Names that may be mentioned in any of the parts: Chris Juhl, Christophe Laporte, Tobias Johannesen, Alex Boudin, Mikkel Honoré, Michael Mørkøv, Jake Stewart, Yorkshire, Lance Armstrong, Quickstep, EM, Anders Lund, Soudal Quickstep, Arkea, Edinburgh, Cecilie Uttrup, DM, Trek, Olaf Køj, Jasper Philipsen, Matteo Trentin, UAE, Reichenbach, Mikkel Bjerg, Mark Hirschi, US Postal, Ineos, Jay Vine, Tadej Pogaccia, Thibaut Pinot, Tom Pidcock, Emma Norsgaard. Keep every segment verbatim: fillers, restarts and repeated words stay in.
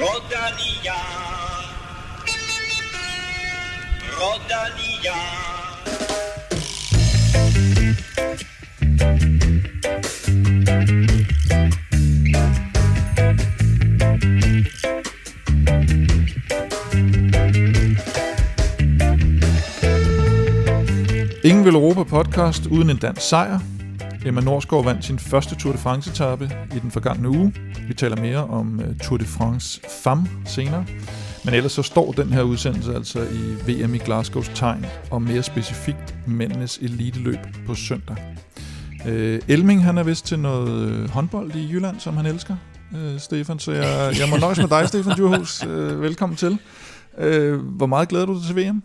Rodania. Rodania. Ingen vil Europa podcast uden en dansk sejr. Emma Norsgaard vandt sin første Tour de France-etape i den forgangne uge. Vi taler mere om Tour de France Femme senere. Men ellers så står den her udsendelse altså i V M i Glasgows tegn, og mere specifikt mændenes eliteløb på søndag. Øh, Elming han er vist til noget håndbold i Jylland, som han elsker, øh, Stefan. Så jeg, jeg må nøjes med dig, Stefan Djurhus. Øh, velkommen til. Øh, hvor meget glæder du dig til V M?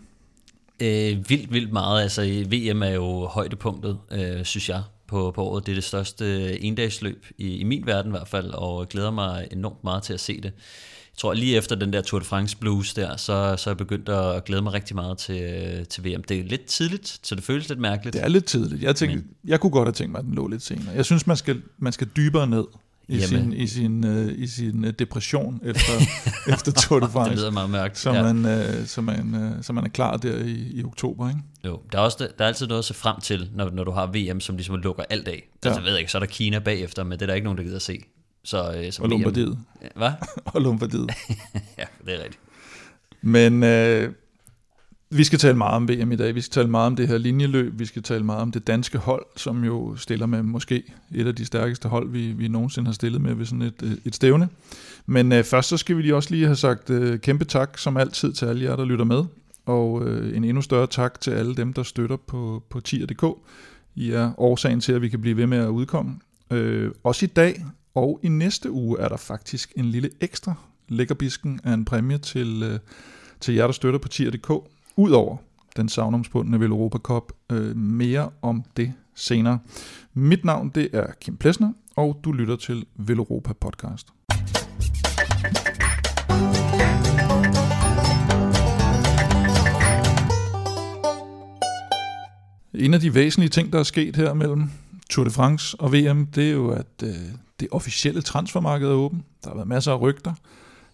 Øh, vildt, vildt meget. Altså, V M er jo højdepunktet, øh, synes jeg. På, på året. Det er det største endagsløb i, i min verden i hvert fald, og glæder mig enormt meget til at se det. Jeg tror lige efter den der Tour de France blues der, så, så er jeg begyndt at glæde mig rigtig meget til, til V M. Det er lidt tidligt, så det føles lidt mærkeligt. Det er lidt tidligt. Jeg, tænkte, Men, jeg kunne godt have tænkt mig, at den lå lidt senere. Jeg synes, man skal, man skal dybere ned i sin, i, sin, øh, i sin depression efter, efter Tour de France. Det lyder meget mørkt. Så, ja. man, øh, så, man, øh, så man er klar der i, i oktober, ikke? Jo, der er, også, der er altid noget at se frem til, når, når du har V M, som ligesom lukker alt af. Ja. Altså, ved jeg ikke, så er der Kina bagefter, men det er der ikke nogen, der gider at se. Så, øh, så og Lombardiet. Hvad? Og Lombardiet. Ja, det er rigtigt. Men øh, vi skal tale meget om V M i dag. Vi skal tale meget om det her linjeløb. Vi skal tale meget om det danske hold, som jo stiller med måske et af de stærkeste hold, vi, vi nogensinde har stillet med ved sådan et, et stævne. Men øh, først så skal vi lige også lige have sagt øh, kæmpe tak, som altid, til alle jer, der lytter med. Og øh, en endnu større tak til alle dem, der støtter på, på tier punktum d k. I er årsagen til, at vi kan blive ved med at udkomme. Øh, også i dag og i næste uge er der faktisk en lille ekstra lækkerbisken af en præmie til, øh, til jer, der støtter på tier punktum d k. Udover den savnomspundne Vel Europa Cup. Øh, mere om det senere. Mit navn det er Kim Plesner, og du lytter til Vel Europa Podcast. En af de væsentlige ting, der er sket her mellem Tour de France og V M, det er jo, at øh, det officielle transfermarked er åbent. Der har været masser af rygter,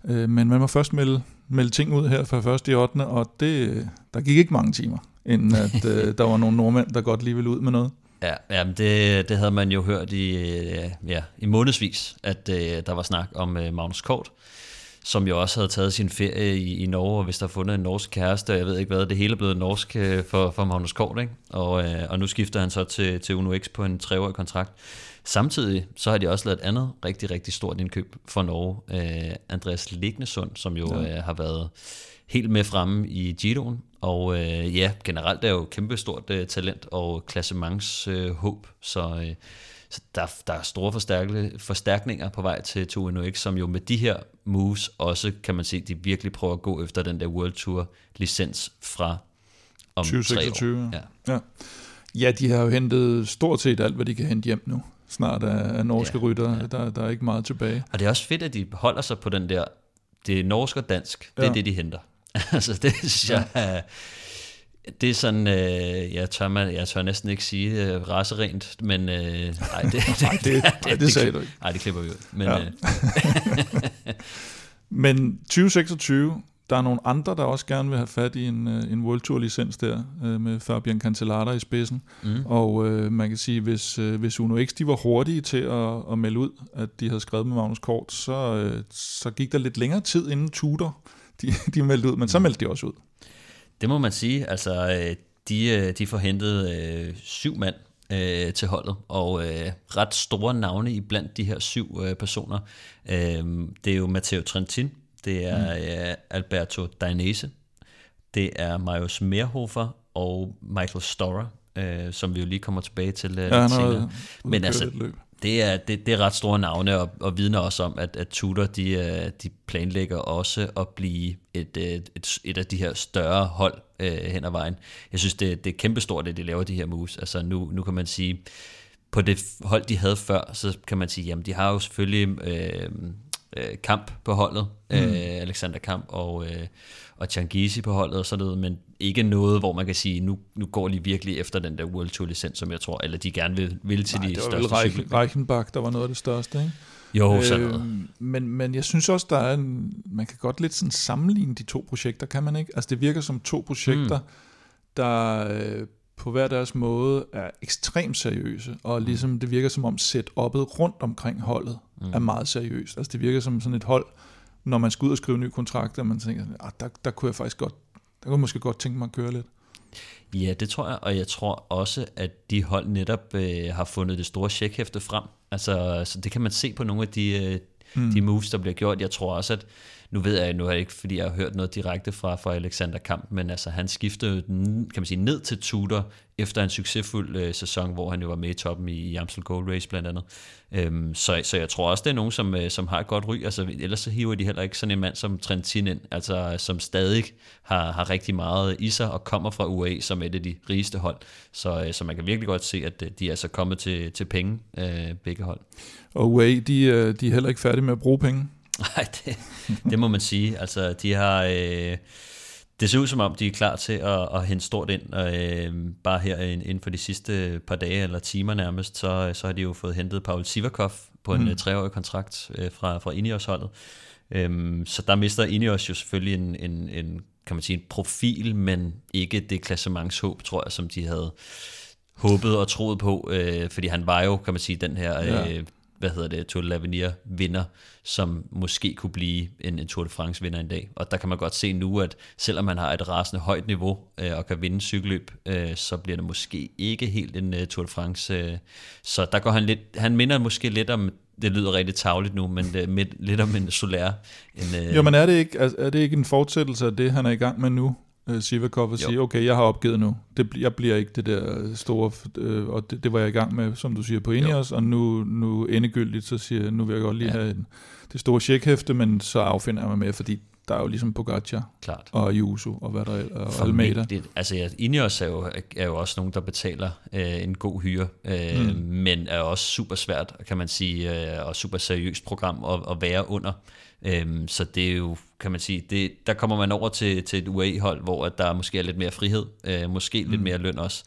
øh, men man må først melde, melde ting ud her fra første i ottende, og det, der gik ikke mange timer, inden at, øh, der var nogle nordmænd, der godt lige ville ud med noget. Ja, jamen det, det havde man jo hørt i, ja, i månedsvis, at øh, der var snak om øh, Magnus Kort, som jo også havde taget sin ferie i, i Norge, og hvis der er fundet en norsk kæreste, og jeg ved ikke hvad, det hele er blevet norsk øh, for, for Magnus Kort, ikke? Og, øh, og nu skifter han så til, til Uno X på en treårig kontrakt. Samtidig så har de også lavet et andet rigtig, rigtig stort indkøb for Norge, øh, Andreas Lignesund, som jo ja. øh, har været helt med fremme i Giroen, og øh, ja, generelt er jo kæmpestort øh, talent og klassements øh, håb, så... Øh, Så der, der er store forstærkninger på vej til, til Uno X, som jo med de her moves også, kan man se, de virkelig prøver at gå efter den der World Tour-licens fra om tyve seksogtyve. Ja. Ja. Ja, de har jo hentet stort set alt, hvad de kan hente hjem nu. Snart af, af norske ja, rytter, ja. Der, der er ikke meget tilbage. Og det er også fedt, at de holder sig på den der, det er norsk og dansk, det er ja. det, de henter. Altså det synes jeg... Ja. Det er sådan, øh, jeg, tør man, jeg tør næsten ikke sige øh, racerent, men øh, nej, det, det, nej, det, nej, det sagde det, du ikke. Nej, det klipper vi ud. Men, ja. øh. Men tyve seksogtyve, der er nogle andre, der også gerne vil have fat i en, en World Tour licens der, øh, med Fabian Cancellara i spidsen. Mm. Og øh, man kan sige, hvis, øh, hvis Uno X de var hurtige til at, at melde ud, at de havde skrevet med Magnus Kort, så, øh, så gik der lidt længere tid inden Tudor, de, de meldte ud, men mm. så meldte de også ud. Det må man sige, altså de, de får hentet øh, syv mand øh, til holdet, og øh, ret store navne i blandt de her syv øh, personer. Øh, det er jo Matteo Trentin, det er øh, Alberto Dainese, det er Marius Merhofer og Michael Storer, øh, som vi jo lige kommer tilbage til øh, ja, senere. Men altså, det er, det, det er ret store navne, og, og vidner også om, at, at Tudor de, de planlægger også at blive et, et, et, et af de her større hold øh, hen ad vejen. Jeg synes, det, det er kæmpestort, at de laver de her moves. Altså nu, nu kan man sige, på det hold, de havde før, så kan man sige, jamen de har jo selvfølgelig øh, øh, Kamp på holdet, mm. øh, Alexander Kamp og, øh, og Changizi på holdet og sådan noget, men ikke noget, hvor man kan sige, nu, nu går de virkelig efter den der World Tour licens, som jeg tror, eller de gerne vil, vil til. Nej, de største. Nej, det var vel Reichenbach, der var noget af det største, ikke? Jo, sådan noget. Øh, men, men jeg synes også, der er en, man kan godt lidt sådan sammenligne de to projekter, kan man ikke? Altså det virker som to projekter, mm. der øh, på hver deres måde er ekstremt seriøse, og ligesom det virker som om setup'et rundt omkring holdet mm. er meget seriøst. Altså det virker som sådan et hold, når man skal ud og skrive nye kontrakter, man tænker, ah, der, der kunne jeg faktisk godt, der kunne jeg måske godt tænke mig at køre lidt. Ja, det tror jeg, og jeg tror også, at de hold netop øh, har fundet det store checkhæfte frem. Altså, så det kan man se på nogle af de, øh, mm. de moves, der bliver gjort. Jeg tror også, at, nu ved jeg, nu har jeg ikke, fordi jeg har hørt noget direkte fra, fra Alexander Kamp, men altså, han skiftede, kan man sige, ned til Tudor, efter en succesfuld øh, sæson, hvor han jo var med i toppen i, i Amstel Gold Race blandt andet. Øhm, så, så jeg tror også, det er nogen, som, øh, som har et godt ry. Altså, ellers så hiver de heller ikke sådan en mand som Trentin ind, altså, som stadig har, har rigtig meget i sig og kommer fra U A E som et af de rigeste hold. Så, øh, så man kan virkelig godt se, at de er altså kommet til, til penge, øh, begge hold. Og U A E, de, de er heller ikke færdige med at bruge penge? Nej, det, det må man sige. Altså, de har... Øh, Det ser ud som om, de er klar til at, at hente stort ind, og øh, bare her inden for de sidste par dage eller timer nærmest, så, så har de jo fået hentet Paul Sivakov på en mm. treårig kontrakt øh, fra, fra Ineos-holdet. Øhm, så der mister Ineos jo selvfølgelig en, en, en, kan man sige, en profil, men ikke det klassementshåb, tror jeg, som de havde håbet og troet på, øh, fordi han var jo, kan man sige, den her... Ja. Øh, hvad hedder det, Tour de l'Avenir vinder, som måske kunne blive en, en Tour de France vinder en dag. Og der kan man godt se nu, at selvom man har et rasende højt niveau øh, og kan vinde cykelløb, øh, så bliver det måske ikke helt en uh, Tour de France. Øh. Så der går han lidt, han minder måske lidt om, det lyder rigtig tarveligt nu, men det, med, lidt om en Soler. En, øh, jo, men er det, ikke, er, er det ikke en fortsættelse af det, han er i gang med nu? Sivakov og sige, okay, jeg har opgivet nu. Det, jeg bliver ikke det der store, øh, og det, det var jeg i gang med, som du siger, på Ineos, og nu, nu endegyldigt, så siger jeg, nu vil jeg godt lige ja. have en, det store checkhæfte, men så affinder jeg mig med, fordi der er jo ligesom Pogaccia Klart. og Juso og hvad der er, og Almeida. Altså ja, Ineos er jo, er jo også nogen, der betaler øh, en god hyre, øh, mm. men er også super svært, kan man sige, øh, og super seriøst program at, at være under. Øhm, så det er jo, kan man sige, det, der kommer man over til, til et U A E-hold, hvor at der måske er lidt mere frihed, øh, måske mm. lidt mere løn også.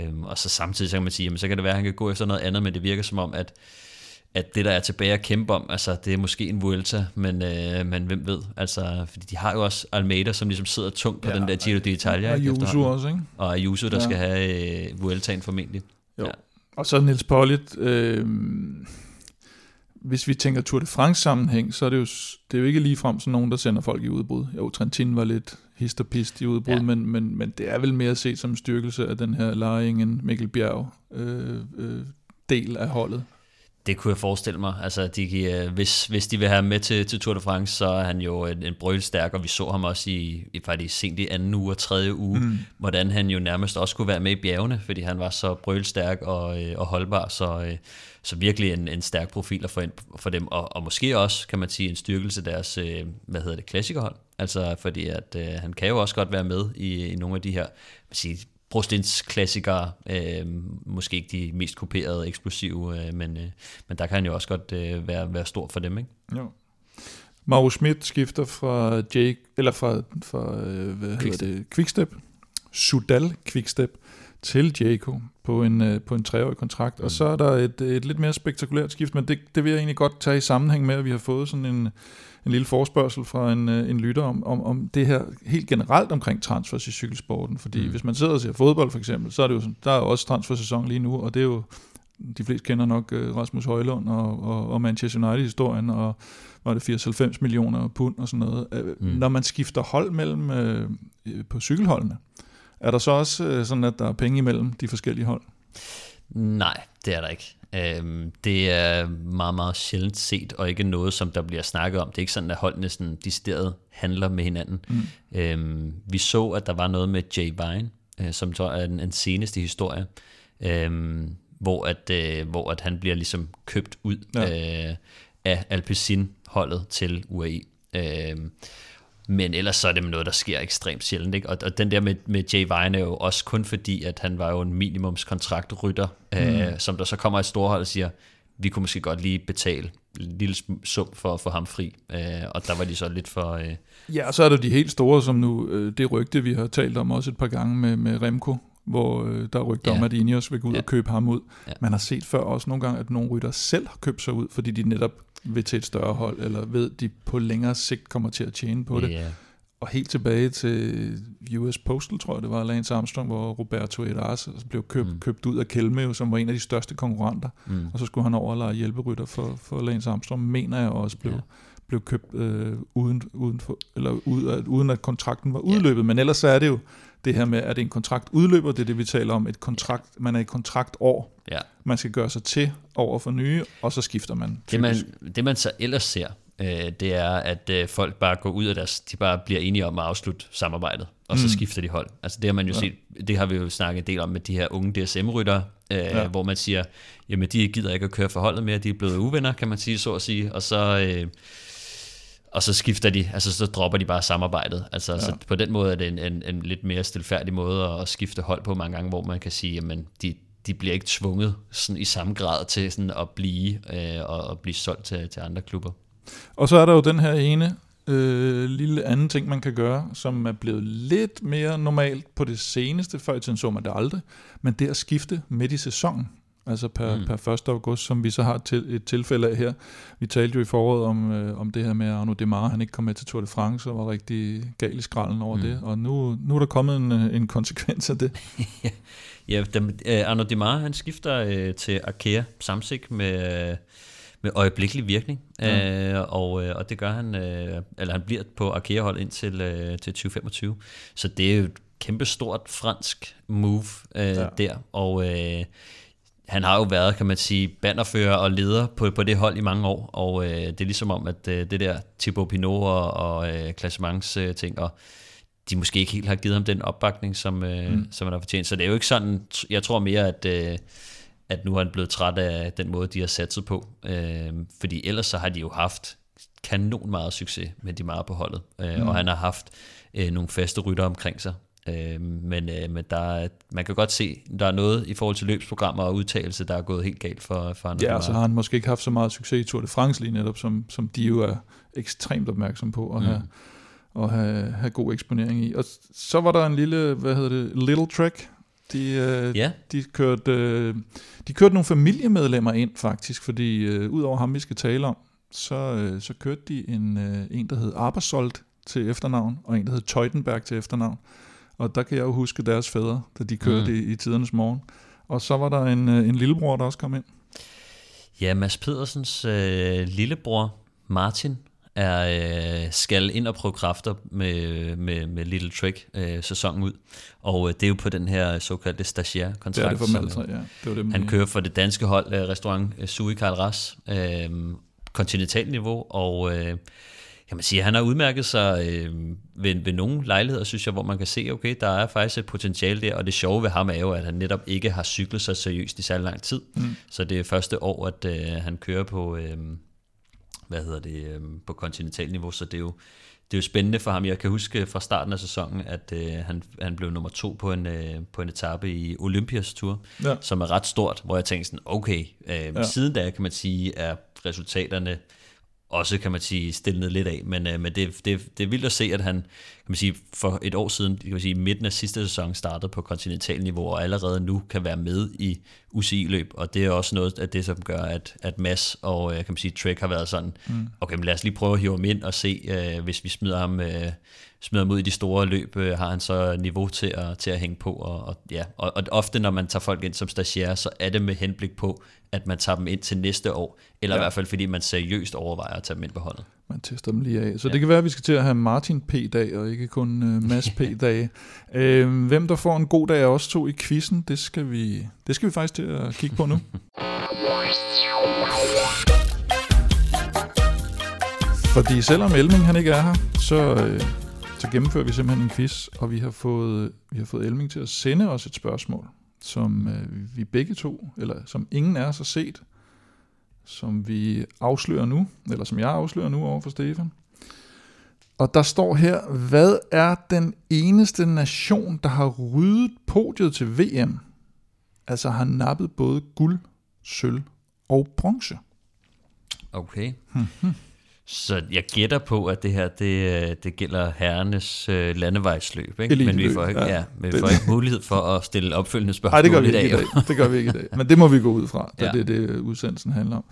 Øhm, og så samtidig så kan man sige, jamen, så kan det være, at han kan gå efter noget andet, men det virker som om, at at det, der er tilbage at kæmpe om, altså det er måske en Vuelta, men, øh, men hvem ved, altså, fordi de har jo også Almeida, som ligesom sidder tungt på ja, den der Giro d'Italia. Og Ayuso også, ikke? Og Ayuso, der ja. skal have øh, Vueltaen formentlig. Jo. Ja. Og så Niels Pollitt, øh, hvis vi tænker Tour de France sammenhæng, så er det jo, det er jo ikke ligefrem sådan nogen, der sender folk i udbrud. Jo, Trentin var lidt hist og pist i udbrud, ja. men, men, men det er vel mere set som en styrkelse af den her Laringen, Mikkel Bjerg øh, øh, del af holdet. Det kunne jeg forestille mig. Altså, de, hvis, hvis de vil have med til, til Tour de France, så er han jo en, en brølstærk, og vi så ham også i, i faktisk sent i anden uge og tredje uge, mm. hvordan han jo nærmest også kunne være med i bjergene, fordi han var så brølstærk og, og holdbar, så, så virkelig en, en stærk profil at få ind for dem, og, og måske også, kan man sige, en styrkelse af deres, hvad hedder det, klassikerhold, altså fordi at, øh, han kan jo også godt være med i, i nogle af de her, man siger, Brostens klassikere, øh, måske ikke de mest kuperede, eksplosive, øh, men, øh, men der kan han jo også godt øh, være, være stor for dem, ikke? Jo. Mauro Schmidt skifter fra Jake, eller fra, fra øh, hvad Quickstep. hedder det, Quickstep, Sudal Quickstep, til Jayco på en, øh, på en treårig kontrakt, mm. og så er der et, et lidt mere spektakulært skift, men det, det vil jeg egentlig godt tage i sammenhæng med, at vi har fået sådan en, en lille forspørgsel fra en, en lytter om, om, om det her helt generelt omkring transfers i cykelsporten, fordi mm. hvis man sidder og ser fodbold for eksempel, så er det jo sådan, der er jo også transfersæson lige nu, og det er jo, de fleste kender nok Rasmus Højlund og, og, og Manchester United-historien, og var det fireoghalvfems millioner pund og sådan noget. Mm. Når man skifter hold mellem øh, på cykelholdene, er der så også sådan, at der er penge imellem de forskellige hold? Nej, det er der ikke. Øhm, det er meget, meget sjældent set, og ikke noget, som der bliver snakket om. Det er ikke sådan, at holdene sådan decideret handler med hinanden. Mm. Øhm, vi så, at der var noget med Jay Vine, øh, som så er den, den seneste historie, øh, hvor, at, øh, hvor at han bliver ligesom købt ud ja. øh, af Alpecin-holdet til U A E. Øh, Men ellers så er det noget, der sker ekstremt sjældent. Ikke? Og, og den der med, med Jay Vine er jo også kun fordi, at han var jo en minimumskontraktrytter, mm. øh, som der så kommer et storhold og siger, vi kunne måske godt lige betale en lille sum for at få ham fri. Øh, og der var de så lidt for... Øh... Ja, og så er det de helt store, som nu øh, det rygte, vi har talt om også et par gange med, med Remco, hvor øh, der rygter ja. om, at Ineos vil gå ud ja. og købe ham ud. Ja. Man har set før også nogle gange, at nogle rytter selv har købt sig ud, fordi de netop vil til et større hold, eller ved, de på længere sigt kommer til at tjene på det. Yeah. Og helt tilbage til U S Postal, tror jeg det var, Lance Armstrong, hvor Roberto Heras blev købt, mm. købt ud af Kelmeo, som var en af de største konkurrenter, mm. og så skulle han overlege hjælperytter for, for Lance Armstrong, mener jeg også blev... Yeah. blev købt øh, uden, uden, for, eller ud, uden at kontrakten var udløbet, yeah. men ellers så er det jo det her med, at en kontrakt udløber, det er det vi taler om, et kontrakt, man er i kontraktår, yeah. man skal gøre sig til over for nye, og så skifter man. Det man, det man så ellers ser, øh, det er, at øh, folk bare går ud af deres, de bare bliver enige om at afslutte samarbejdet, og så mm. skifter de hold. Altså det har man jo ja. set, det har vi jo snakket en del om med de her unge D S M-ryttere, øh, ja. hvor man siger, jamen de gider ikke at køre for holdet mere, de er blevet uvenner, kan man sige, så at sige, og så... Øh, og så skifter de, altså så dropper de bare samarbejdet. Altså ja. så på den måde er det en, en, en lidt mere stilfærdig måde at skifte hold på mange gange, hvor man kan sige, jamen de, de bliver ikke tvunget sådan i samme grad til sådan at blive øh, og, og blive solgt til, til andre klubber. Og så er der jo den her ene øh, lille anden ting, man kan gøre, som er blevet lidt mere normalt på det seneste, før i tiden så man det aldrig, men det at skifte midt i sæsonen. Altså per, mm. per første august, som vi så har til, et tilfælde af her. Vi talte jo i foråret om, øh, om det her med Arnaud Demare, han ikke kom med til Tour de France, og var rigtig gal i skralden over mm. det, og nu, nu er der kommet en, en konsekvens af det. ja, dem, øh, Arnaud Demare, han skifter øh, til Arkea Samsic med... Øh, med øjeblikkelig virkning, ja. øh, og, øh, og det gør han, øh, eller han bliver på Arkea-hold indtil øh, til tyve femogtyve, så det er jo et kæmpestort fransk move øh, ja. der, og øh, han har jo været, kan man sige, bannerfører og leder på, på det hold i mange år, og øh, det er ligesom om, at øh, det der Thibaut Pinot og, og øh, klassementsting, øh, og de måske ikke helt har givet ham den opbakning, som, øh, mm. som han har fortjent, så det er jo ikke sådan, jeg tror mere, at... Øh, at nu er han blevet træt af den måde, de har satset på. Øh, fordi ellers så har de jo haft kanon meget succes med de meget på holdet. Øh, mm. Og han har haft øh, nogle faste rytter omkring sig. Øh, men øh, men der, man kan godt se, der er noget i forhold til løbsprogrammer og udtalelse, der er gået helt galt for, for andre. Ja, så har han måske ikke haft så meget succes i Tour de France lige netop, som, som de jo er ekstremt opmærksom på at have, mm. og have, have god eksponering i. Og så var der en lille, hvad hedder det, Little Trek. De, øh, yeah. de, kørte, øh, de kørte nogle familiemedlemmer ind faktisk, fordi øh, ud over ham vi skal tale om, så, øh, så kørte de en, øh, en der hed Abersolt til efternavn, og en der hed Teutenberg til efternavn. Og der kan jeg jo huske deres fædre, da de kørte mm. i, i tidernes morgen. Og så var der en, øh, en lillebror, der også kom ind. Ja, Mads Pedersens øh, lillebror Martin er, øh, skal ind og prøve kræfter med, med, med Little Trek øh, sæsonen ud. Og øh, det er jo på den her såkaldte stagiaire-kontrakt. Det er det for Malta, ja. Det var det, han kører for det danske hold, øh, restaurant øh, Sui Karl Ras, øh, kontinentalniveau, og øh, kan man sige, han har udmærket sig øh, ved, ved nogle lejligheder, synes jeg, hvor man kan se, okay, der er faktisk et potentiale der, og det sjove ved ham er jo, at han netop ikke har cyklet sig seriøst i særlig lang tid. Mm. Så det er første år, at øh, han kører på... Øh, hvad hedder det, øh, på kontinentalniveau, så det er, jo, det er jo spændende for ham. Jeg kan huske fra starten af sæsonen, at øh, han, han blev nummer to på en, øh, på en etape i Olympias Tour, ja. som er ret stort, hvor jeg tænkte sådan, okay, øh, ja. siden da kan man sige, er resultaterne også, kan man sige, stillet lidt af, men, øh, men det, det, det er vildt at se, at han, kan man sige, for et år siden, kan man sige, midten af sidste sæson startede på kontinentalniveau, og allerede nu kan være med i U C I-løb, og det er også noget af det, som gør, at, at Mads og, kan man sige, Trek har været sådan, mm. okay, men lad os lige prøve at hive ham ind og se, øh, hvis vi smider ham, øh, smider ham ud i de store løb, øh, har han så niveau til at, til at hænge på, og, og ja, og, og ofte, når man tager folk ind som stagiaire, så er det med henblik på, at man tager dem ind til næste år, eller ja. i hvert fald fordi man seriøst overvejer at tage dem ind på holdet. Man tester dem lige af. Så ja. det kan være, at vi skal til at have Martin P-dag, og ikke kun uh, Mads P-dag. Uh, hvem der får en god dag af os to i quizzen, det skal vi, det skal vi faktisk til at kigge på nu. Fordi selvom Elming han ikke er her, så, uh, så gennemfører vi simpelthen en quiz, og vi har fået, vi har fået Elming til at sende os et spørgsmål, som øh, vi begge to, eller som ingen af os har set, som vi afslører nu, eller som jeg afslører nu over for Stefan. Og der står her, hvad er den eneste nation, der har ryddet podiet til V M? Altså har nappet både guld, sølv og bronze. Okay. Mm-hmm. Så jeg gætter på, at det her, det, det gælder herrenes øh, landevejsløb, ikke? Men vi får ikke, ja. Ja, men vi får ikke mulighed for at stille opfølgende spørgsmål. Nej, det gør vi ikke i dag. Det gør vi ikke i dag. Men det må vi gå ud fra, da ja. det er det, udsendelsen handler om.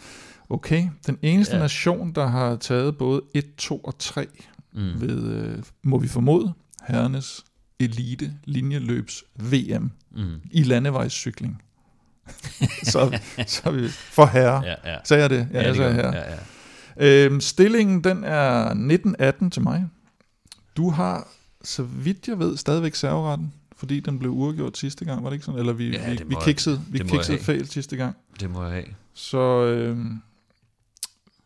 Okay, den eneste ja. nation, der har taget både et, to og tre mm. ved, øh, må vi formode, herrenes elite linjeløbs V M mm. i landevejscykling. så, så vi for herre. Ja, ja. Sagde jeg det? Ja, ja, det sagde jeg ja, ja. Øhm, stillingen, den er nitten atten til mig. Du har, så vidt jeg ved, stadigvæk serveretten, fordi den blev uafgjort sidste gang, var det ikke sådan? Eller vi, ja, vi, vi kiksede, vi kiksede fejl sidste gang. Det må jeg have. Så øh,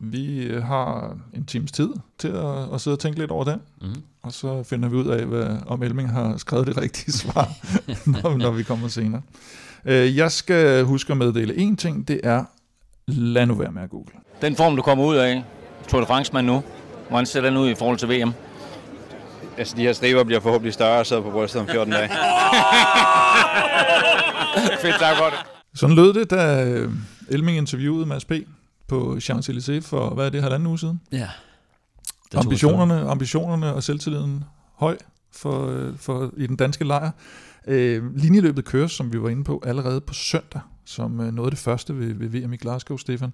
vi har en times tid til at, at sidde og tænke lidt over den, mm. og så finder vi ud af, hvad, om Elming har skrevet det rigtige svar, når, når vi kommer senere. Øh, jeg skal huske at meddele en ting, det er, lad nu være med at google. Den form, du kommer ud af, Tour de France-mand nu, hvordan ser den ud i forhold til V M? Altså, de her striber bliver forhåbentlig større og sidder på brystet om fjorten dage. Fedt, tak for det. Sådan lød det, da Elming interviewede Mads P. på Champs-Élysées for, hvad er det, halvanden uge siden? Ja. Ambitionerne, ambitionerne og selvtilliden høj for, for i den danske lejr. Øh, linjeløbet køres, som vi var inde på, allerede på søndag, som noget af det første ved, ved V M i Glasgow, Stefan.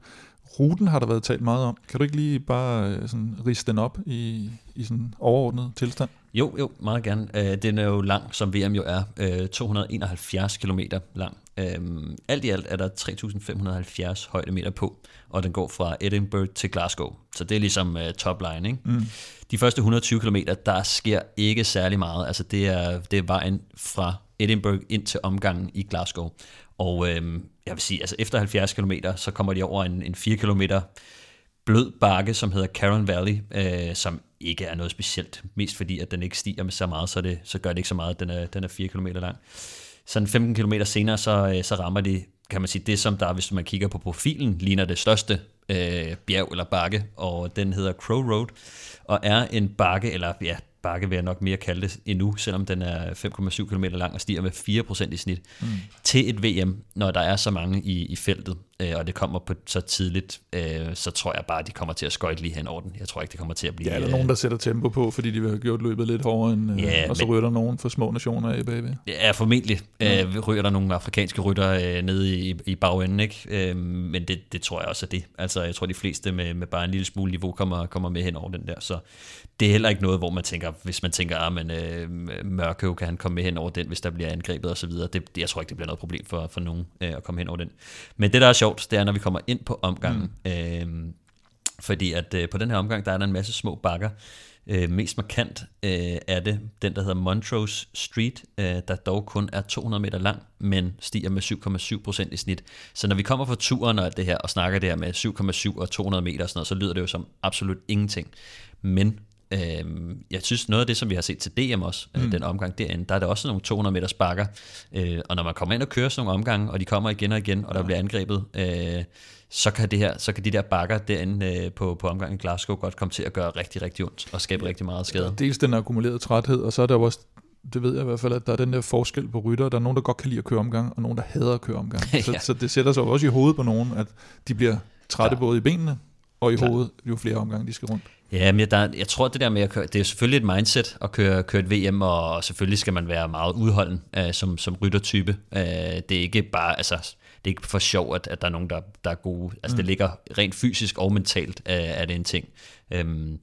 Ruten har der været talt meget om. Kan du ikke lige bare sådan riste den op i, i sådan overordnet tilstand? Jo, jo, meget gerne. Den er jo lang, som V M jo er. to hundrede og enoghalvfjerds kilometer lang. Alt i alt er der tre tusind fem hundrede og halvfjerds højdemeter på, og den går fra Edinburgh til Glasgow. Så det er ligesom topline, ikke? Mm. De første et hundrede og tyve kilometer, der sker ikke særlig meget. Altså det er, det er vejen fra Edinburgh ind til omgangen i Glasgow. Og øhm, jeg vil sige, altså efter halvfjerds kilometer, så kommer de over en, en fire kilometer blød bakke, som hedder Carron Valley, øh, som ikke er noget specielt. Mest fordi, at den ikke stiger med så meget, så, det, så gør det ikke så meget, at den er, den er fire kilometer lang. Sådan femten kilometer senere, så, øh, så rammer de, kan man sige, det som der, hvis man kigger på profilen, ligner det største øh, bjerg eller bakke, og den hedder Crow Road, og er en bakke, eller ja, bakke vil jeg nok mere kalde det endnu, selvom den er fem komma syv kilometer lang og stiger med fire procent i snit, mm. til et V M, når der er så mange i, i feltet, øh, og det kommer på så tidligt, øh, så tror jeg bare, at de kommer til at skøjte lige hen over den. Jeg tror ikke, det kommer til at blive... Ja, der er nogen, der sætter tempo på, fordi de vil have gjort løbet lidt hårdere, end, ja, og så ryger der nogen for små nationer af bagved. Ja, formentlig øh, ryger der nogle afrikanske rytter øh, nede i, i bagenden, ikke? Øh, men det, det tror jeg også er det. Altså, jeg tror, de fleste med, med bare en lille smule niveau kommer, kommer med hen over den der, så det er heller ikke noget, hvor man tænker, hvis man tænker, at man, øh, Mørkøv kan han komme med hen over den, hvis der bliver angrebet og så videre. Det, jeg tror ikke, det bliver noget problem for, for nogen øh, at komme hen over den. Men det, der er sjovt, det er, når vi kommer ind på omgangen. Mm. Øh, fordi at øh, på den her omgang, der er der en masse små bakker. Øh, mest markant øh, er det den, der hedder Montrose Street, øh, der dog kun er to hundrede meter lang, men stiger med syv komma syv procent i snit. Så når vi kommer fra turen og det her, og snakker det her med syv komma syv og to hundrede meter og sådan noget, så lyder det jo som absolut ingenting. Men jeg synes, noget af det, som vi har set til D M også, mm. den omgang derinde, der er der også nogle to hundrede meters bakker, og når man kommer ind og kører sådan nogle omgange, og de kommer igen og igen, og der ja. bliver angrebet, så kan, det her, så kan de der bakker derinde på, på omgangen i Glasgow godt komme til at gøre rigtig, rigtig ondt, og skabe rigtig meget skade. Dels den akkumulerede træthed, og så er der også, det ved jeg i hvert fald, at der er den der forskel på rytter, der er nogen, der godt kan lide at køre omgang, og nogen, der hader at køre omgang. ja. så, så det sætter sig også i hovedet på nogen, at de bliver trætte ja. både i benene, og i Klar. hovedet, jo flere omgange de skal rundt. Ja, men der, jeg tror, det der med at køre, det er jo selvfølgelig et mindset at køre, køre et V M, og selvfølgelig skal man være meget udholden øh, som, som ryttertype. Øh, det er ikke bare, altså, det er ikke for sjov, at, at der er nogen, der, der er gode. Altså, mm. det ligger rent fysisk og mentalt, øh, er det en ting. Øhm,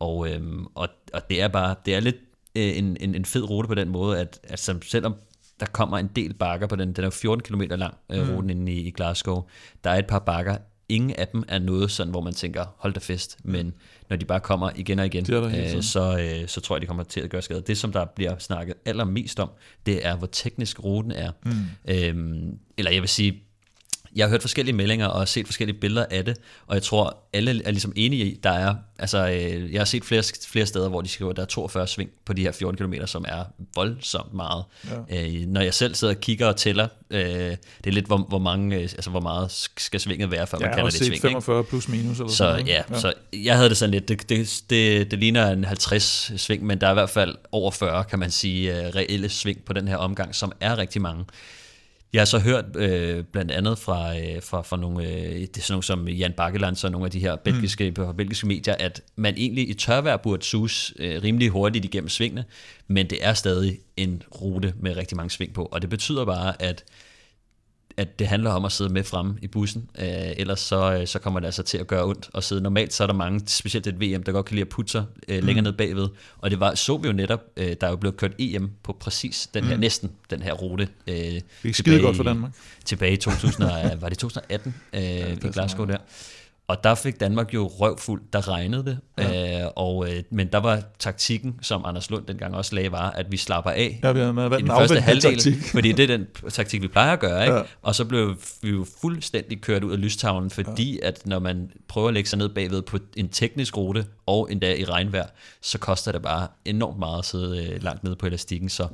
og, øhm, og, og det er bare, det er lidt øh, en, en, en fed rute på den måde, at, at som, selvom der kommer en del bakker på den, den er fjorten kilometer lang, øh, ruten mm. inde i, i Glasgow, der er et par bakker. Ingen af dem er noget sådan, hvor man tænker, hold da fest, men når de bare kommer igen og igen, øh, så, øh, så tror jeg, de kommer til at gøre skade. Det, som der bliver snakket allermest om, det er, hvor teknisk ruten er. Mm. Øhm, eller jeg vil sige, jeg har hørt forskellige meldinger og set forskellige billeder af det, og jeg tror, alle er ligesom enige i, der er, altså øh, jeg har set flere, flere steder, hvor de skriver, der er toogfyrre sving på de her fjorten kilometer, som er voldsomt meget. Ja. Øh, når jeg selv sidder og kigger og tæller, øh, det er lidt, hvor, hvor mange, øh, altså hvor meget skal svinget være, før ja, man kalder det sving. Ja, femogfyrre plus minus eller så, sådan ja, ja, så jeg havde det sådan lidt, det, det, det, det ligner en halvtreds sving, men der er i hvert fald over fyrre, kan man sige, øh, reelle sving på den her omgang, som er rigtig mange. Jeg har så hørt øh, blandt andet fra, øh, fra, fra nogle, øh, det er sådan nogle som Jan Bakkeland, så nogle af de her belgiske, mm. belgiske medier, at man egentlig i tørvejr burde sus øh, rimelig hurtigt igennem svingene, men det er stadig en rute med rigtig mange sving på, og det betyder bare, at at det handler om at sidde med fremme i bussen, øh, ellers så, så kommer det altså til at gøre ondt at sidde. Normalt så er der mange, specielt et V M, der godt kan lide at putte sig øh, mm. længere ned bagved, og det var, så vi jo netop, øh, der er jo blevet kørt E M på præcis den her, mm. næsten den her rute. Øh, det er skide godt for Danmark. Tilbage i to tusind, var det to tusind atten øh, ja, det i Glasgow der. Og der fik Danmark jo røvfuld, der regnede det, ja. øh, og, øh, men der var taktikken, som Anders Lund dengang også lagde, var, at vi slapper af ja, vi i den, den første halvdel, taktik. Fordi det er den taktik, vi plejer at gøre, ikke? Ja. Og så blev vi jo fuldstændig kørt ud af lystavlen, fordi ja. At når man prøver at lægge sig ned bagved på en teknisk rute, og endda i regnvejr, så koster det bare enormt meget at sidde langt nede på elastikken, så...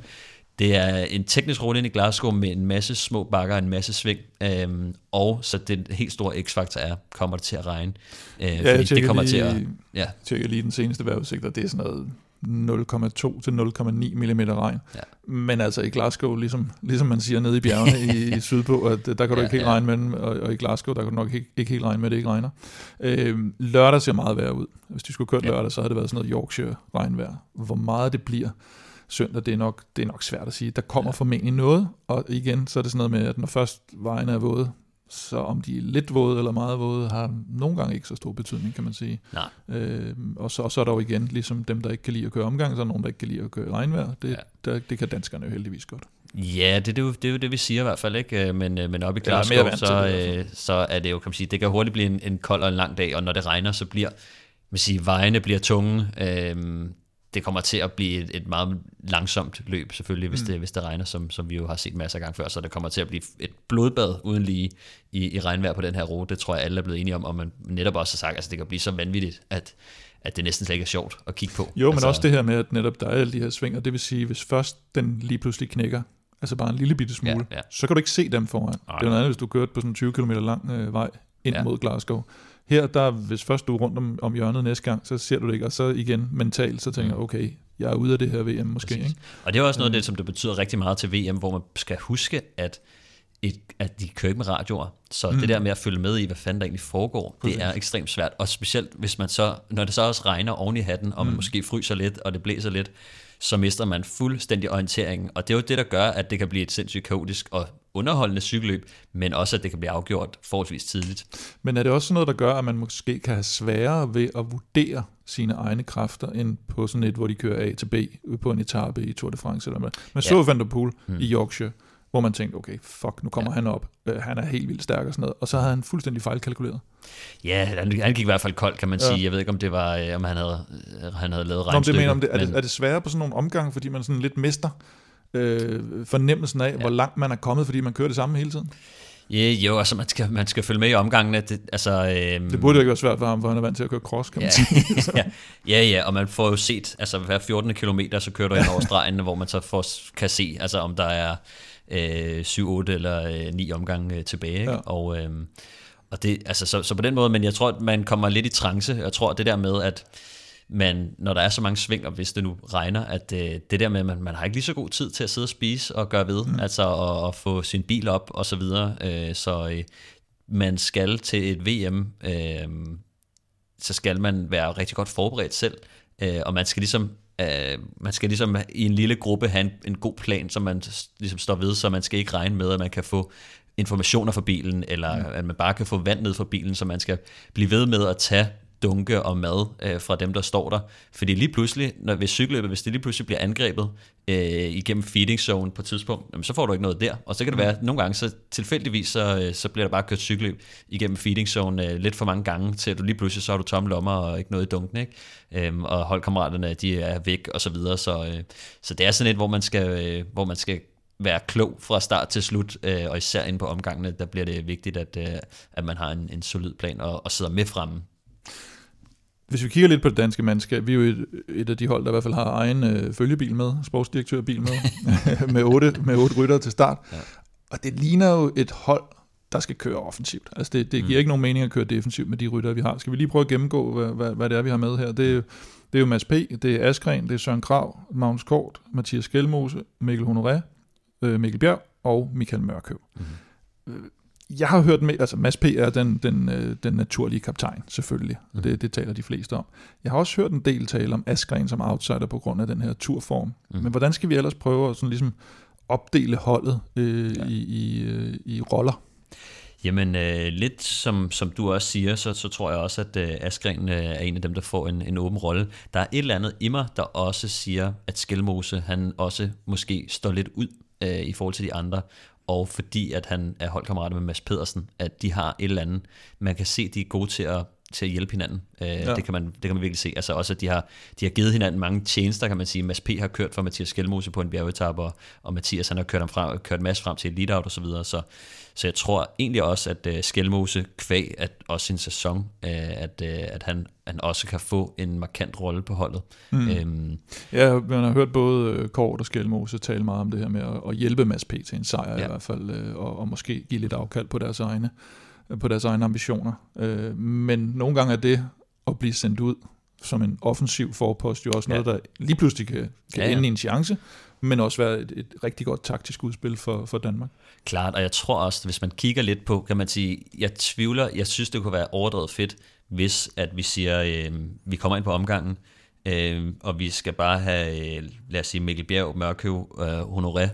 Det er en teknisk rute ind i Glasgow med en masse små bakker og en masse sving, øhm, og så den helt store x-faktor er, kommer det til at regne? Øh, ja, jeg tjekker lige, til at, ja. tjekker lige den seneste vejrudsigt, og det er sådan noget nul komma to til nul komma ni millimeter regn. Ja. Men altså i Glasgow, ligesom, ligesom man siger nede i bjergene i, i sydpå, at der kan du ja, ikke helt ja. regne med den, og, og i Glasgow, der kan du nok ikke, ikke helt regne med, det ikke regner. Øh, lørdag ser meget værre ud. Hvis du skulle køre ja. lørdag, så havde det været sådan noget Yorkshire regnvejr. Hvor meget det bliver søndag, det er nok, det er nok svært at sige. Der kommer ja. formentlig noget, og igen, så er det sådan noget med, at når først vejene er våde, så om de er lidt våde eller meget våde, har nogle gange ikke så stor betydning, kan man sige. Øh, og, så, og så er der jo igen, ligesom dem, der ikke kan lide at køre omgang, så er nogen, der ikke kan lide at køre regnvejr. Det, ja. der, det kan danskerne jo heldigvis godt. Ja, det, det, er jo, det er jo det, vi siger i hvert fald, ikke? Men, men oppe i Glasgow, ja, så, øh, så er det jo, kan man sige, det kan hurtigt blive en, en kold og en lang dag, og når det regner, så bliver, man siger, vejene bliver tunge, øh, det kommer til at blive et, et meget langsomt løb, selvfølgelig, hvis, mm. det, hvis det regner, som, som vi jo har set masser af gange før, så det kommer til at blive et blodbad uden lige i, i regnvejr på den her rute. Det tror jeg, alle er blevet enige om, og man netop også har sagt, altså det kan blive så vanvittigt, at, at det næsten slet ikke er sjovt at kigge på. Jo, altså, men også det her med, at netop der er alle de her svinger, det vil sige, hvis først den lige pludselig knækker, altså bare en lille bitte smule, ja, ja. så kan du ikke se dem foran. Ej. Det er noget andet, hvis du kørte på sådan en tyve kilometer lang øh, vej ind ja. mod Glasgow. Her, der, hvis først du er rundt om, om hjørnet næste gang, så ser du det ikke, og så igen mentalt, så tænker jeg, okay, jeg er ude af det her V M måske. Ikke? Og det er også noget af det, som det betyder rigtig meget til V M, hvor man skal huske, at, et, at de kører ikke med radioer. Så mm. det der med at følge med i, hvad fanden der egentlig foregår, Præcis. det er ekstremt svært. Og specielt, hvis man så, når det så også regner oven i hatten, og man mm. måske fryser lidt, og det blæser lidt, så mister man fuldstændig orienteringen. Og det er jo det, der gør, at det kan blive et sindssygt kaotisk og underholdende cykelløb, men også, at det kan blive afgjort forholdsvis tidligt. Men er det også noget, der gør, at man måske kan have sværere ved at vurdere sine egne kræfter, end på sådan et, hvor de kører A til B på en etape i Tour de France eller noget? Man så ja. Van der Poel hmm. i Yorkshire, hvor man tænkte, okay, fuck, nu kommer ja. han op, øh, han er helt vildt stærk og sådan noget, og så havde han fuldstændig fejlkalkuleret. Ja, han gik i hvert fald koldt, kan man ja. sige. Jeg ved ikke, om det var, øh, om han havde, øh, han havde lavet regnstykket. Nå, men det mener, om det, er, er det sværere på sådan nogle omgange, fordi man sådan lidt mister øh, fornemmelsen af, ja. hvor langt man er kommet, fordi man kører det samme hele tiden? Yeah, jo, altså man skal, man skal følge med i omgangen. Det, altså, øhm, det burde jo ikke være svært for ham, for han er vant til at køre cross, kan man ja, sige. ja, ja, og man får jo set, altså hver fjortende kilometer, så kører du ind over stregen, hvor man så får, kan se, altså om der er øh, syv, otte eller ni omgange øh, tilbage. Ikke? Ja. Og, øh, og det, altså, så, så på den måde, men jeg tror, at man kommer lidt i trance. Jeg tror, det der med, at men når der er så mange sving, og hvis det nu regner, at øh, det der med, at man, man har ikke lige så god tid til at sidde og spise og gøre ved, mm. altså og, og få sin bil op og så videre, øh, så øh, man skal til et V M, øh, så skal man være rigtig godt forberedt selv, øh, og man skal ligesom øh, man skal ligesom i en lille gruppe have en, en god plan, som man ligesom står ved, så man skal ikke regne med, at man kan få informationer fra bilen, eller mm. at man bare kan få vand ned fra bilen, så man skal blive ved med at tage dunke og mad øh, fra dem, der står der. Fordi lige pludselig, når, ved cykelløbet, hvis det lige pludselig bliver angrebet øh, igennem feeding zone på et tidspunkt, jamen, så får du ikke noget der. Og så kan det være, at nogle gange så tilfældigvis, så, øh, så bliver der bare kørt cykelløb igennem feeding zone øh, lidt for mange gange, til at du lige pludselig, så har du tomme lommer og ikke noget i dunken, ikke? Øhm, og holdkammeraterne, de er væk og så videre. Så, øh, så det er sådan et, hvor man skal, øh, hvor man skal være klog fra start til slut, øh, og især inde på omgangene, der bliver det vigtigt, at, øh, at man har en, en solid plan og, og sidder med fremme. Hvis vi kigger lidt på det danske mandskab, vi er jo et, et af de hold, der i hvert fald har egen øh, følgebil med, sportsdirektørbil med, med otte, med otte ryttere til start. Ja. Og det ligner jo et hold, der skal køre offensivt. Altså det, det giver mm. ikke nogen mening at køre defensivt med de ryttere, vi har. Skal vi lige prøve at gennemgå, hvad, hvad, hvad det er, vi har med her? Det er jo, det er jo Mads P., det er Askren, det er Søren Krav, Magnus Kort, Mathias Skjelmose, Mikkel Honoré, øh, Mikkel Bjerg og Michael Mørkøv. Mm. Jeg har hørt med, altså Mads P. er den, den, den naturlige kaptajn, selvfølgelig. Mm. Det, det taler de fleste om. Jeg har også hørt en del tale om Askren som outsider på grund af den her turform. Mm. Men hvordan skal vi ellers prøve at sådan ligesom opdele holdet øh, ja. i, i, i roller? Jamen øh, lidt som, som du også siger, så, så tror jeg også, at øh, Askren øh, er en af dem, der får en, en åben rolle. Der er et eller andet i mig, der også siger, at Skjelmose, han også måske står lidt ud øh, i forhold til de andre, og fordi at han er holdkammerater med Mads Pedersen, at de har et eller andet, man kan se, de er gode til at, til at hjælpe hinanden. Øh, ja. det, kan man, det kan man virkelig se. Altså også, at de har, de har givet hinanden mange tjenester, kan man sige. Mads P. har kørt for Mathias Skjelmose på en bjergetappe, og, og Mathias han har kørt, ham frem, kørt Mads frem til eliteout og så videre. Så, så jeg tror egentlig også, at uh, Skjelmose kvæg, at også sin sæson, uh, at, uh, at han, han også kan få en markant rolle på holdet. Mm. Øhm. Ja, man har hørt både Kort og Skjelmose tale meget om det her med at, at hjælpe Mads P. til en sejr ja. i hvert fald, og, og måske give lidt afkald på deres egne. på deres egne ambitioner. Men nogle gange er det at blive sendt ud som en offensiv forpost jo også noget, ja. der lige pludselig kan, kan ja, ja. ende i en chance, men også være et, et rigtig godt taktisk udspil for, for Danmark. Klart, og jeg tror også, hvis man kigger lidt på, kan man sige, jeg tvivler, jeg synes, det kunne være overdrevet fedt, hvis at vi siger, øh, vi kommer ind på omgangen, øh, og vi skal bare have, lad os sige, Mikkel Bjerg, Mørkøv, øh, Honoré,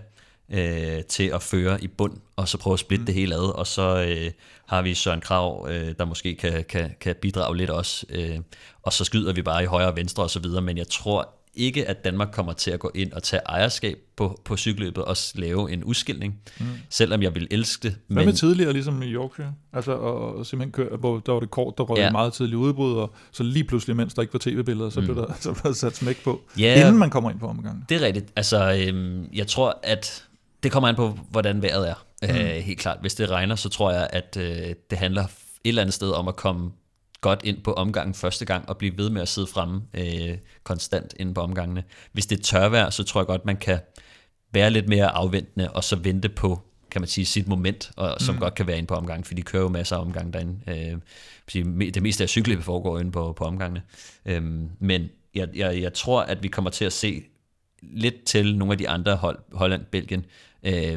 Øh, til at føre i bund, og så prøve at splitte mm. det hele ad, og så øh, har vi Søren Krav, øh, der måske kan, kan, kan bidrage lidt også, øh, og så skyder vi bare i højre og venstre og så videre, men jeg tror ikke, at Danmark kommer til at gå ind og tage ejerskab på, på cykelløbet og lave en udskilning, mm. selvom jeg vil elske det. Hvad men... med tidligere, ligesom i Yorkshire? Altså, og, og simpelthen køre, hvor der var det Kort, der røg ja. meget tidligt udbrud, og så lige pludselig, mens der ikke var tv-billeder, så mm. blev der så blev sat smæk på, ja, inden man kommer ind på omgangen. Det er rigtigt. Altså, øhm, jeg tror, at det kommer an på, hvordan vejret er. Mm. Øh, helt klart. Hvis det regner, så tror jeg, at øh, det handler et eller andet sted om at komme godt ind på omgangen første gang, og blive ved med at sidde fremme øh, konstant inde på omgangene. Hvis det er tørvejr, så tror jeg godt, man kan være lidt mere afventende, og så vente på, kan man sige, sit moment, og, som mm. godt kan være inde på omgangen, fordi de kører jo masser af omgange derinde. Øh, det meste af cykeløbet foregår inde på, på omgangene. Øh, men jeg, jeg, jeg tror, at vi kommer til at se lidt til nogle af de andre hold, Holland, Belgien.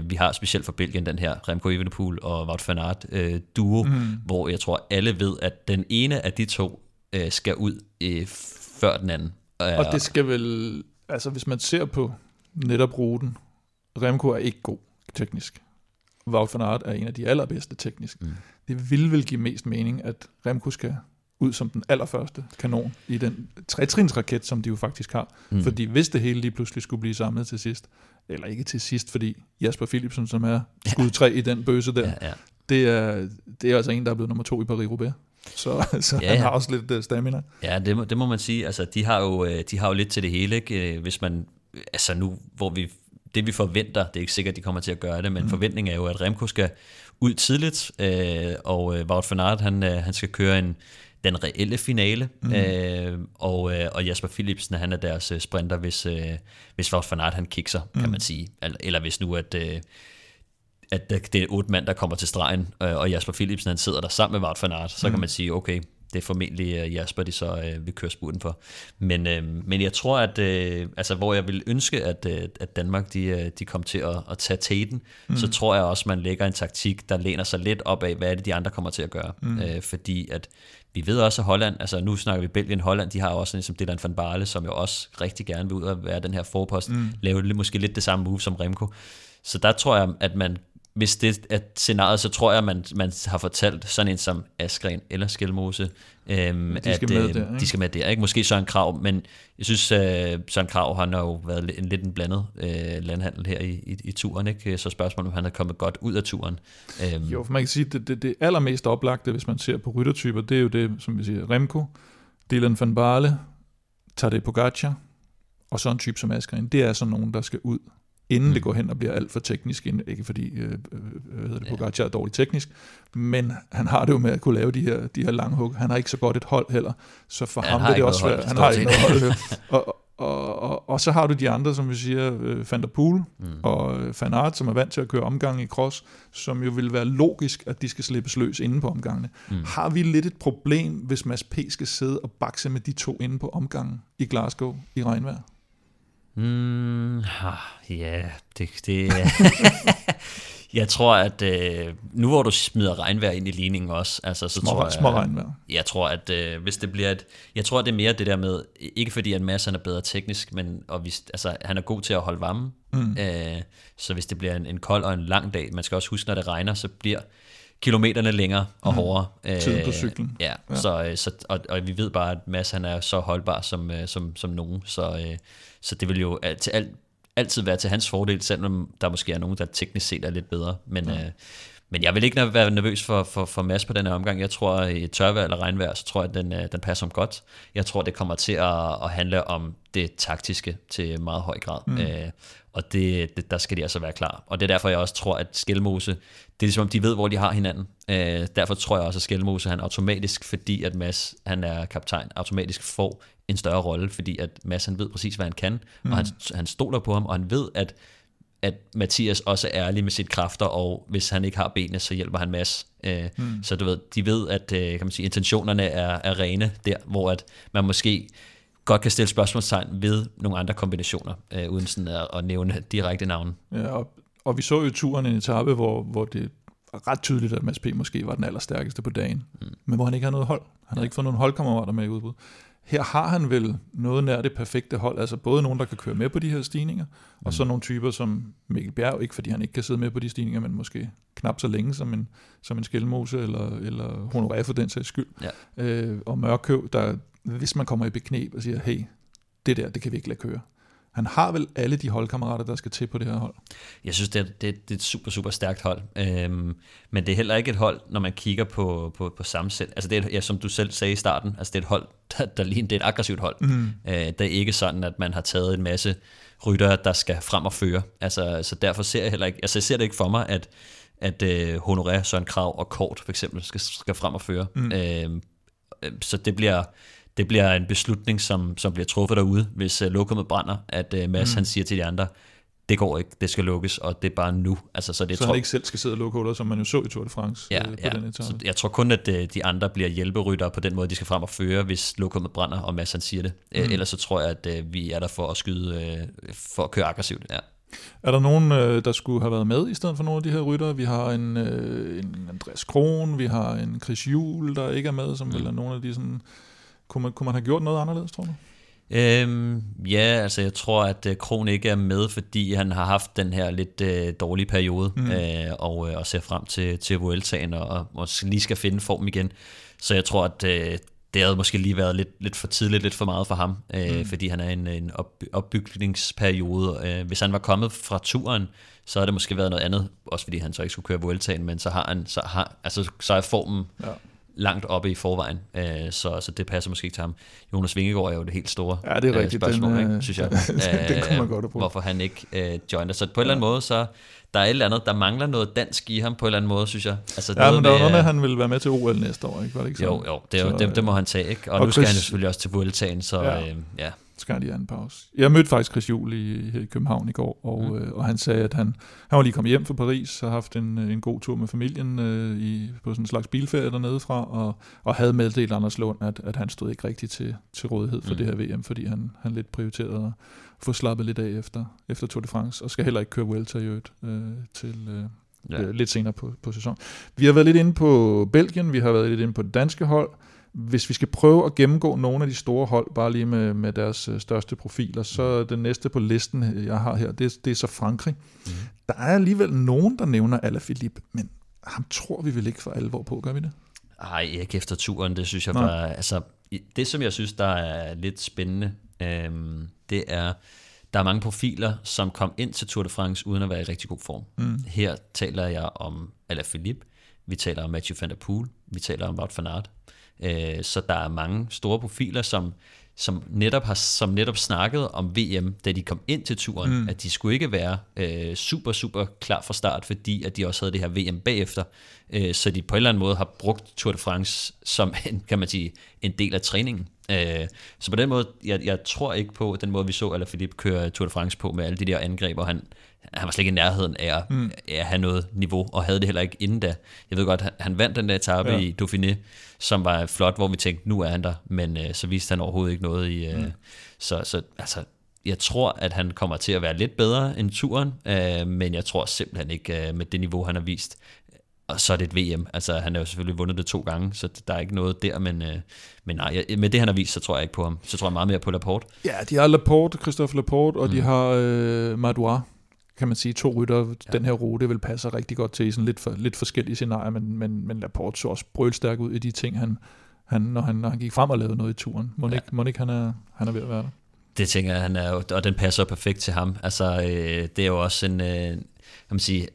Vi har specielt for Belgien den her Remco Evenepoel og Wout van Aert øh, duo, mm. hvor jeg tror alle ved, at den ene af de to øh, skal ud øh, før den anden. Og det skal vel, altså hvis man ser på netop ruten, Remco er ikke god teknisk. Wout van Aert er en af de allerbedste teknisk. Mm. Det vil vel give mest mening, at Remco skal ud som den allerførste kanon i den tretrinsraket, som de jo faktisk har. Mm. Fordi hvis det hele lige pludselig skulle blive samlet til sidst, eller ikke til sidst, fordi Jasper Philipsen, som er skud tre i den bøse der, ja, ja. Det, er, det er altså en, der er blevet nummer to i Paris-Roubaix. Så, så ja, han har ja. også lidt stamina. Ja, det må, det må man sige. Altså, de har jo, de har jo lidt til det hele, ikke? Hvis man, altså nu, hvor vi, det vi forventer, det er ikke sikkert, at de kommer til at gøre det, men mm. forventningen er jo, at Remco skal ud tidligt, øh, og øh, Wout van Aert, han, øh, han skal køre en den reelle finale, mm. øh, og, øh, og Jasper Philipsen, han er deres øh, sprinter, hvis, øh, hvis Wout van Aert, han kikser, mm. kan man sige. Eller, eller hvis nu, at, øh, at det er otte mand, der kommer til stregen, øh, og Jasper Philipsen, han sidder der sammen med Wout van Aert, så mm. kan man sige, okay, det er formentlig øh, Jasper, de så øh, vil køre spurten for. Men, øh, men jeg tror, at øh, altså, hvor jeg ville ønske, at, øh, at Danmark, de, de kom til at, at tage teten, mm. så tror jeg også, man lægger en taktik, der læner sig lidt op af, hvad er det, de andre kommer til at gøre. Mm. Øh, fordi at vi ved også, at Holland, altså nu snakker vi Belgien, Holland, de har også en som Dylan van Barle, som jo også rigtig gerne vil ud og være den her forpost, mm. lave måske lidt det samme move som Remco. Så der tror jeg, at man, hvis det er scenariet, så tror jeg, at man, man har fortalt sådan en som Askren eller Skjelmose, øhm, de skal at øh, der, de skal med der. Ikke? Måske Søren Krav, men jeg synes, øh, Søren Krav, han har jo været en lidt en blandet øh, landhandel her i, i, i turen, ikke? Så spørgsmålet, om han er kommet godt ud af turen. Øhm. Jo, for man kan sige, at det, det, det allermest oplagte, hvis man ser på ryttertyper, det er jo det, som vi siger, Remco, Dylan van Barle, Tadej Pogaccia, og sådan en type som Askren. Det er sådan nogen, der skal ud, inden mm. det går hen og bliver alt for teknisk, ikke fordi øh, øh, det, Pogacar er dårligt teknisk, men han har det jo med at kunne lave de her, de her lange hug. Han har ikke så godt et hold heller, så for ja, ham vil det også være, han har ikke noget hold. Hold. Og, og, og, og så har du de andre, som vi siger, øh, Van der Poel mm. og øh, Van Aert, som er vant til at køre omgangen i cross, som jo vil være logisk, at de skal slippes løs inde på omgangene. Mm. Har vi lidt et problem, hvis Mads P. skal sidde og bakse med de to inde på omgangen i Glasgow i regnvejr? Mm, ah, yeah, det, det, Jeg tror, at øh, nu hvor du smider regnvejr ind i ligningen også, altså, så små, tror jeg, små regnvejr. Jeg tror, at øh, hvis det bliver et, jeg tror, at det er mere det der med, ikke fordi at Mads er bedre teknisk, men og hvis, altså, han er god til at holde varmen, mm. øh, så hvis det bliver en, en kold og en lang dag, man skal også huske, når det regner, så bliver kilometerne længere og mm. hårdere. Øh, Tiden på cyklen. Ja, ja. Så, så, og, og vi ved bare, at Mads han er så holdbar som, som, som nogen, så, øh, så det vil jo til alt, altid være til hans fordel, selvom der måske er nogen, der teknisk set er lidt bedre. Men, ja. øh, men jeg vil ikke være nervøs for, for, for Mads på den her omgang. Jeg tror, at i tørvejr eller regnvejr, så tror jeg, at den, den passer om godt. Jeg tror, det kommer til at, at handle om det taktiske til meget høj grad. Mm. Øh, og det, det, der skal de altså være klar. Og det er derfor, jeg også tror, at Skjelmose, det er ligesom, om de ved, hvor de har hinanden. Øh, derfor tror jeg også, at Skjelmose, han automatisk, fordi at Mads, han er kaptajn, automatisk får en større rolle, fordi at Mads, han ved præcis, hvad han kan, mm. og han, han stoler på ham, og han ved, at, at Mathias også er ærlig med sine kræfter, og hvis han ikke har benene, så hjælper han Mads. Øh, mm. Så du ved, de ved, at kan man sige, intentionerne er, er rene der, hvor at man måske godt kan stille spørgsmålstegn ved nogle andre kombinationer, øh, uden sådan at, at nævne direkte navne. Ja, og, og vi så jo turen en etape, hvor, hvor det er ret tydeligt, at Mads P. måske var den allerstærkeste på dagen, mm. men hvor han ikke har noget hold. Han ja. har ikke fået nogen holdkammerater med i udbud. Her har han vel noget nær det perfekte hold, altså både nogen, der kan køre med på de her stigninger, mm. og så nogle typer som Mikkel Bjerg, ikke fordi han ikke kan sidde med på de stigninger, men måske knap så længe som en, som en Skjelmose eller, eller Honoré for den sags skyld. Ja. Øh, og Mørkøv, der hvis man kommer i bekneb og siger, hey, det der, det kan vi ikke lade køre. Han har vel alle de holdkammerater, der skal til på det her hold? Jeg synes, det er, det er, det er et super, super stærkt hold. Øhm, men det er heller ikke et hold, når man kigger på, på, på sammensæt. Altså, det er, ja, som du selv sagde i starten, altså det er et hold, der, der ligner, det er et aggressivt hold. Mm. Øh, det er ikke sådan, at man har taget en masse ryttere, der skal frem og føre. Altså, så derfor ser jeg heller ikke, altså jeg ser det ikke for mig, at, at uh, Honoré, Søren Krav og Kort for eksempel skal, skal frem og føre. Mm. Øh, så det bliver... Det bliver en beslutning, som, som bliver truffet derude, hvis uh, lokummet brænder, at uh, Mads mm. han siger til de andre, det går ikke, det skal lukkes, og det er bare nu. Altså, så det, så tror, han ikke selv skal sidde og lukke huller, som man jo så i Tour de France ja, øh, på ja. den etape. Så jeg tror kun, at uh, de andre bliver hjælperyttere på den måde, de skal frem og føre, hvis lokummet brænder, og Mads han siger det. Mm. Uh, ellers så tror jeg, at uh, vi er der for at skyde, uh, for at køre aggressivt. Ja. Er der nogen, der skulle have været med i stedet for nogle af de her ryttere? Vi har en, en Andreas Kron, vi har en Chris Juhl, der ikke er med, som mm. vel er nogle af de sådan... Kunne man, kunne man have gjort noget anderledes, tror du? Øhm, ja, altså jeg tror, at Kron ikke er med, fordi han har haft den her lidt øh, dårlige periode, mm. øh, og, øh, og ser frem til, til Vueltaen, og, og lige skal finde form igen. Så jeg tror, at øh, det havde måske lige været lidt, lidt for tidligt, lidt for meget for ham, øh, mm. fordi han er i en, en op, opbygningsperiode. Øh, hvis han var kommet fra turen, så havde det måske været noget andet, også fordi han så ikke skulle køre Vueltaen, men så har han, så har, altså så er formen... Ja. langt oppe i forvejen, så, så det passer måske ikke til ham. Jonas Vingegaard er jo det helt store ja, det er rigtigt. Spørgsmål, den, ikke, synes jeg. Den kunne man godt have brugt. Hvorfor han ikke uh, joiner. Så på en ja. eller anden måde, så der er et eller andet, der mangler noget dansk i ham på en eller anden måde, synes jeg. Altså, ja, noget men der med, er noget med, at han vil være med til O L næste år, ikke? Var det ikke sådan? Jo, jo, det, så, det, det må han tage, ikke? Og, og nu skal Chris, han selvfølgelig også til Vueltaen, så ja. Øh, ja. Skal han lige have en pause. Jeg mødte faktisk Chris Juhl i, i København i går, og, mm. øh, og han sagde, at han, han var lige kommet hjem fra Paris, har haft en, en god tur med familien øh, i, på sådan en slags bilferie dernede fra, og, og havde meddelt Anders Lund, at, at han stod ikke rigtig til, til rådighed for mm. det her V M, fordi han, han lidt prioriterede at få slappet lidt af efter, efter Tour de France, og skal heller ikke køre Vuelta i øvrigt øh, til... Øh, ja. Lidt senere på, på sæsonen. Vi har været lidt inde på Belgien, vi har været lidt inde på det danske hold. Hvis vi skal prøve at gennemgå nogle af de store hold, bare lige med, med deres største profiler, så den næste på listen, jeg har her, det, det er så Frankrig. Mm. Der er alligevel nogen, der nævner Alaphilippe, men ham tror vi vel ikke for alvor på, gør vi det? Ej, ikke efter turen, det synes jeg bare... Altså, det, som jeg synes, der er lidt spændende, øhm, det er... Der er mange profiler, som kom ind til Tour de France uden at være i rigtig god form. Mm. Her taler jeg om Alaphilippe, vi taler om Mathieu van der Poel, vi taler om Wout van Aert. Øh, så der er mange store profiler, som, som, netop har, som netop snakkede om V M, da de kom ind til turen, mm. at de skulle ikke være øh, super, super klar fra start, fordi at de også havde det her V M bagefter. Øh, så de på en eller anden måde har brugt Tour de France som en, kan man sige, en del af træningen. Så på den måde, jeg, jeg tror ikke på den måde, vi så Alaphilippe køre Tour de France på med alle de der angreb, og han, han var slet ikke i nærheden af at, mm. at have noget niveau, og havde det heller ikke inden da. Jeg ved godt, han, han vandt den der etape ja. i Dauphiné, som var flot, hvor vi tænkte, nu er han der, men øh, så viste han overhovedet ikke noget i... Øh, mm. Så, så altså, Jeg tror, at han kommer til at være lidt bedre end turen, øh, men jeg tror simpelthen ikke øh, med det niveau, han har vist. Og så er det et V M. Altså, han har jo selvfølgelig vundet det to gange, så der er ikke noget der, men, øh, men nej, jeg, med det, han har vist, så tror jeg ikke på ham. Så tror jeg meget mere på Laporte. Ja, de har Laporte, Christophe Laporte, og mm. de har øh, Madouas, kan man sige, to rytter. Ja. Den her rute vil passe rigtig godt til i sådan lidt, for, lidt forskellige scenarier, men, men, men Laporte så også brølstærk ud i de ting, han, han, når, han, når han gik frem og lavede noget i turen. Må ja. ikke, ikke han, er, han er ved at være der? Det tænker jeg, han er jo, og den passer perfekt til ham. Altså, øh, det er jo også en, øh, kan man sige,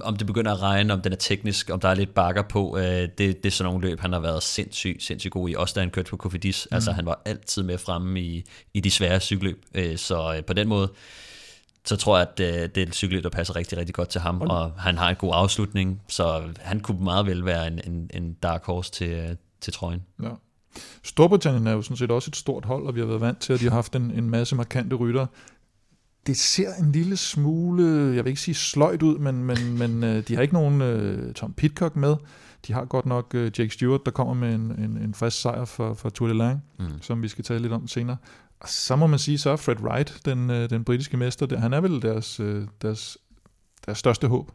om det begynder at regne, om den er teknisk, om der er lidt bakker på, øh, det, det er sådan nogle løb, han har været sindssygt, sindssygt god i, også da han kørte på Cofidis. Mm. Altså, han var altid med fremme i, i de svære cykelløb, øh, så øh, på den måde, så tror jeg, at øh, det er et cykelløb, der passer rigtig, rigtig godt til ham, okay. Og han har en god afslutning, så han kunne meget vel være en, en, en dark horse til, øh, til trøjen. Ja. Storbritannien er jo sådan set også et stort hold, og vi har været vant til, at de har haft en, en masse markante rytter. Det ser en lille smule, jeg vil ikke sige sløjt ud, men, men, men de har ikke nogen uh, Tom Pidcock med. De har godt nok uh, Jake Stewart, der kommer med en, en, en frisk sejr for, for Tour de Lang, mm. som vi skal tale lidt om senere. Og så må man sige, så er Fred Wright, den, uh, den britiske mester, der, han er vel deres, uh, deres, deres største håb.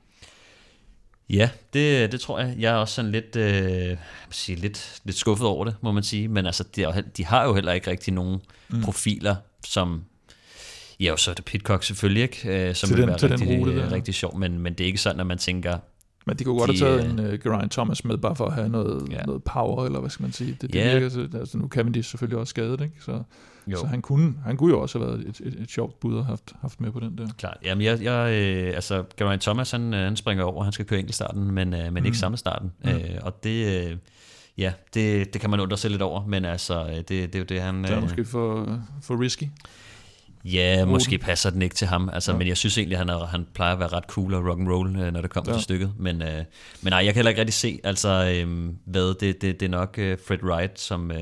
Ja, det, det tror jeg. Jeg er også sådan lidt, øh, sige, lidt, lidt skuffet over det, må man sige. Men altså, de, er, de har jo heller ikke rigtig nogen mm. profiler, som... Ja, og så er det Pidcock selvfølgelig ikke, øh, som vil være rigtig, rute, øh, rigtig sjov. Men, men det er ikke sådan, at man tænker... Men de kunne godt de, have taget en uh, Geraint Thomas med, bare for at have noget, ja. noget power, eller hvad skal man sige. Det, det ja. virker, altså, nu kan de selvfølgelig også skadet, ikke? Så... Jo. Så han kunne, han kunne jo også have været et, et, et sjovt bud at have haft, haft med på den der. Klart. Jamen, jeg, jeg, øh, altså, Geraint Thomas, han, han springer over, han skal køre enkeltstarten, men, øh, men mm. ikke samme starten. Ja. Øh, og det, øh, ja, det, det kan man undre sig lidt over, men altså, det, det er jo det, han... Det er øh, måske for, for risky. Ja, måske passer den ikke til ham, altså, ja. men jeg synes egentlig, at han, er, han plejer at være ret cool og rock'n'roll, når det kommer ja. til stykket. Men, øh, men nej, jeg kan heller ikke rigtig se, altså, øh, hvad det, det, det er nok øh, Fred Wright, som... Øh,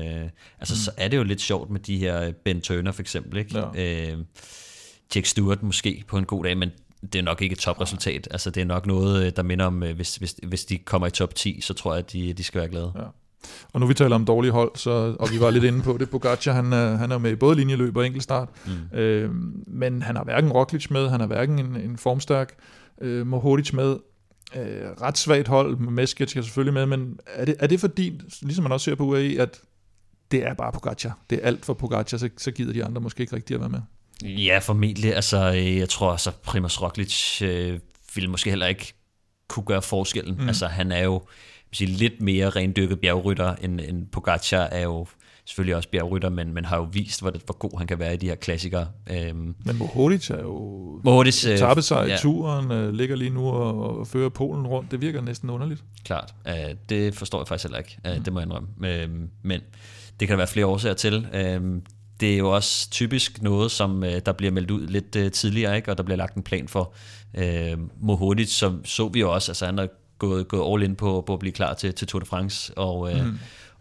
altså, mm. så er det jo lidt sjovt med de her Ben Turner, for eksempel, ikke? Ja. Øh, Jack Stewart måske på en god dag, men det er nok ikke et topresultat. Altså, det er nok noget, der minder om, hvis, hvis, hvis de kommer i top ti, så tror jeg, at de, de skal være glade. Ja. Og nu vi taler om dårlige hold, så, og vi var lidt inde på det, Pogaccia, han er, han er med i både linjeløb og enkeltstart, mm. øh, men han har hverken Roglic med, han har hverken en, en formstærk øh, Mohoric med, øh, ret svagt hold, Meskic skal selvfølgelig med, men er det, er det fordi, ligesom man også ser på U A E, at det er bare Pogaccia, det er alt for Pogaccia, så, så gider de andre måske ikke rigtig at være med? Ja, formentlig, altså jeg tror altså Primož Roglic øh, ville måske heller ikke kunne gøre forskellen, mm. altså han er jo lidt mere rendyrket bjergrytter end, end Pogacar er jo selvfølgelig også bjergrytter, men, men har jo vist, hvor, hvor god han kan være i de her klassikere. Øhm. Men Mohoric er jo... Mohoric tabte sig i ja. turen, øh, ligger lige nu og, og fører Polen rundt. Det virker næsten underligt. Klart. Øh, det forstår jeg faktisk heller ikke. Øh, mm. Det må jeg indrømme. Øh, men det kan der være flere årsager til. Øh, det er jo også typisk noget, som øh, der bliver meldt ud lidt øh, tidligere, ikke? Og der bliver lagt en plan for. Øh, Mohoric, som så vi jo også, altså han er Gået, gået all in på, på at blive klar til, til Tour de France, og, mm. øh,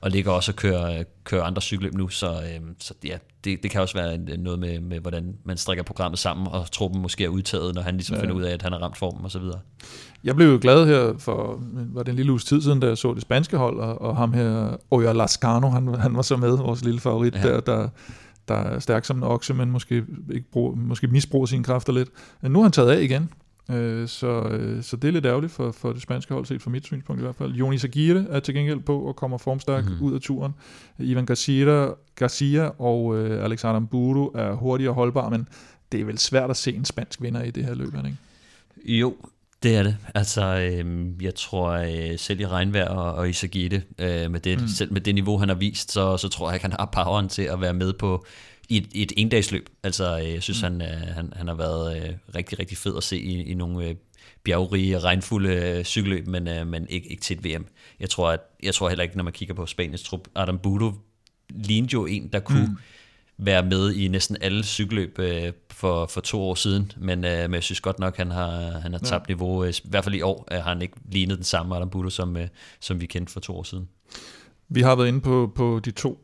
og ligger også og kører, kører andre cykelløb nu, så, øh, så ja, det, det kan også være noget med, med, hvordan man strikker programmet sammen, og truppen måske er udtaget, når han ligesom ja. finder ud af, at han har ramt formen osv. Jeg blev jo glad her for, var det en lille uges tid siden, da jeg så det spanske hold, og, og ham her, Oya Lascano, han, han var så med, vores lille favorit ja. der, der der er stærk som en okse, men måske, ikke brug, måske misbruger sine kræfter lidt. Men nu har han taget af igen. Så, så det er lidt ærgerligt for, for det spanske hold, set fra mit synspunkt i hvert fald. Jonas Aguirre er til gengæld på og kommer formstærk mm-hmm. ud af turen. Ivan Garcia, Garcia og øh, Alexander Mburu er hurtige og holdbare, men det er vel svært at se en spansk vinder i det her løb, ikke? Jo, det er det. Altså, øh, jeg tror øh, selv i regnvejr og, og i Sagite, øh, med det, mm. selv med det niveau, han har vist, så, så tror jeg, at han har poweren til at være med på i et, et endagsløb. Altså, jeg synes, mm. han, han, han har været øh, rigtig, rigtig fed at se i, i nogle øh, bjergrige, regnfulde øh, cykelløb, men, øh, men ikke, ikke til et V M. Jeg tror, at, jeg tror heller ikke, når man kigger på Spaniens trup, Adam Budo lignede jo en, der kunne mm. være med i næsten alle cykelløb øh, for, for to år siden, men, øh, men jeg synes godt nok, han har, han har tabt ja. niveau. Øh, I hvert fald i år øh, har han ikke lignet den samme Adam Budo, som, øh, som vi kendte for to år siden. Vi har været inde på, på de to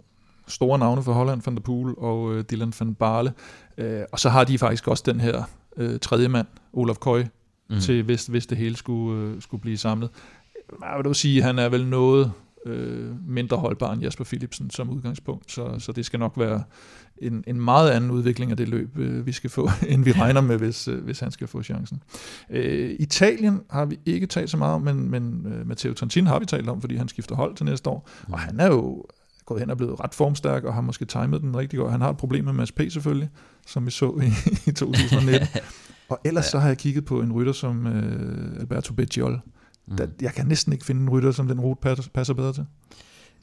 store navne for Holland, Van der Poel og øh, Dylan van Barle. Øh, og så har de faktisk også den her øh, tredje mand, Olaf Køj, mm. til hvis, hvis det hele skulle, øh, skulle blive samlet. Jeg vil dog sige, at han er vel noget øh, mindre holdbar end Jasper Philipsen som udgangspunkt, så, så det skal nok være en, en meget anden udvikling af det løb, øh, vi skal få, end vi regner med, hvis, øh, hvis han skal få chancen. Øh, Italien har vi ikke talt så meget om, men, men øh, Matteo Trentin har vi talt om, fordi han skifter hold til næste år, og han er jo gået hen og blevet ret formstærk, og har måske timet den rigtig godt. Han har et problem med Mads P. selvfølgelig, som vi så i, i to tusind nitten. Og ellers ja. Så har jeg kigget på en rytter som øh, Alberto Baggiol. Mm. Der, jeg kan næsten ikke finde en rytter, som den rute passer bedre til.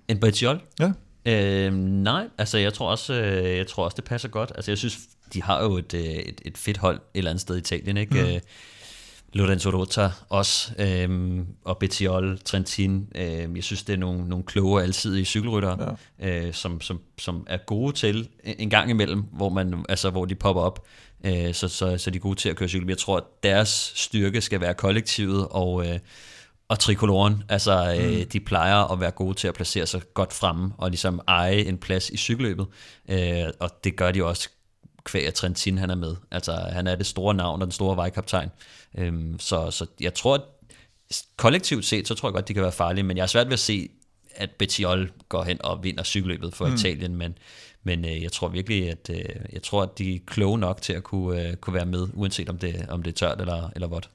En Baggiol? Ja. Øh, nej, altså jeg tror, også, jeg tror også, det passer godt. Altså jeg synes, de har jo et, et, et fedt hold et eller andet sted i Italien, ikke? Mm. Lorenzo Rota også, øhm, og Bettiol, Trentin. Øhm, jeg synes, det er nogle, nogle kloge, alsidige cykelryttere, ja. øh, som, som, som er gode til en gang imellem, hvor, man, altså, hvor de popper op, øh, så, så, så de er gode til at køre cykel. Jeg tror, at deres styrke skal være kollektivet og, øh, og trikoloren. Altså, øh, mm. De plejer at være gode til at placere sig godt fremme og ligesom eje en plads i cykelløbet, øh, og det gør de også kvæg at Trentin han er med. Altså han er det store navn og den store vejkaptajn. Øhm, så, så jeg tror, at kollektivt set, så tror jeg godt, de kan være farlige, men jeg er svært ved at se, at Bettiol går hen og vinder cykelløbet for mm. Italien, men, men øh, jeg tror virkelig, at, øh, jeg tror, at de er kloge nok til at kunne, øh, kunne være med, uanset om det, om det er tørt eller, eller vådt.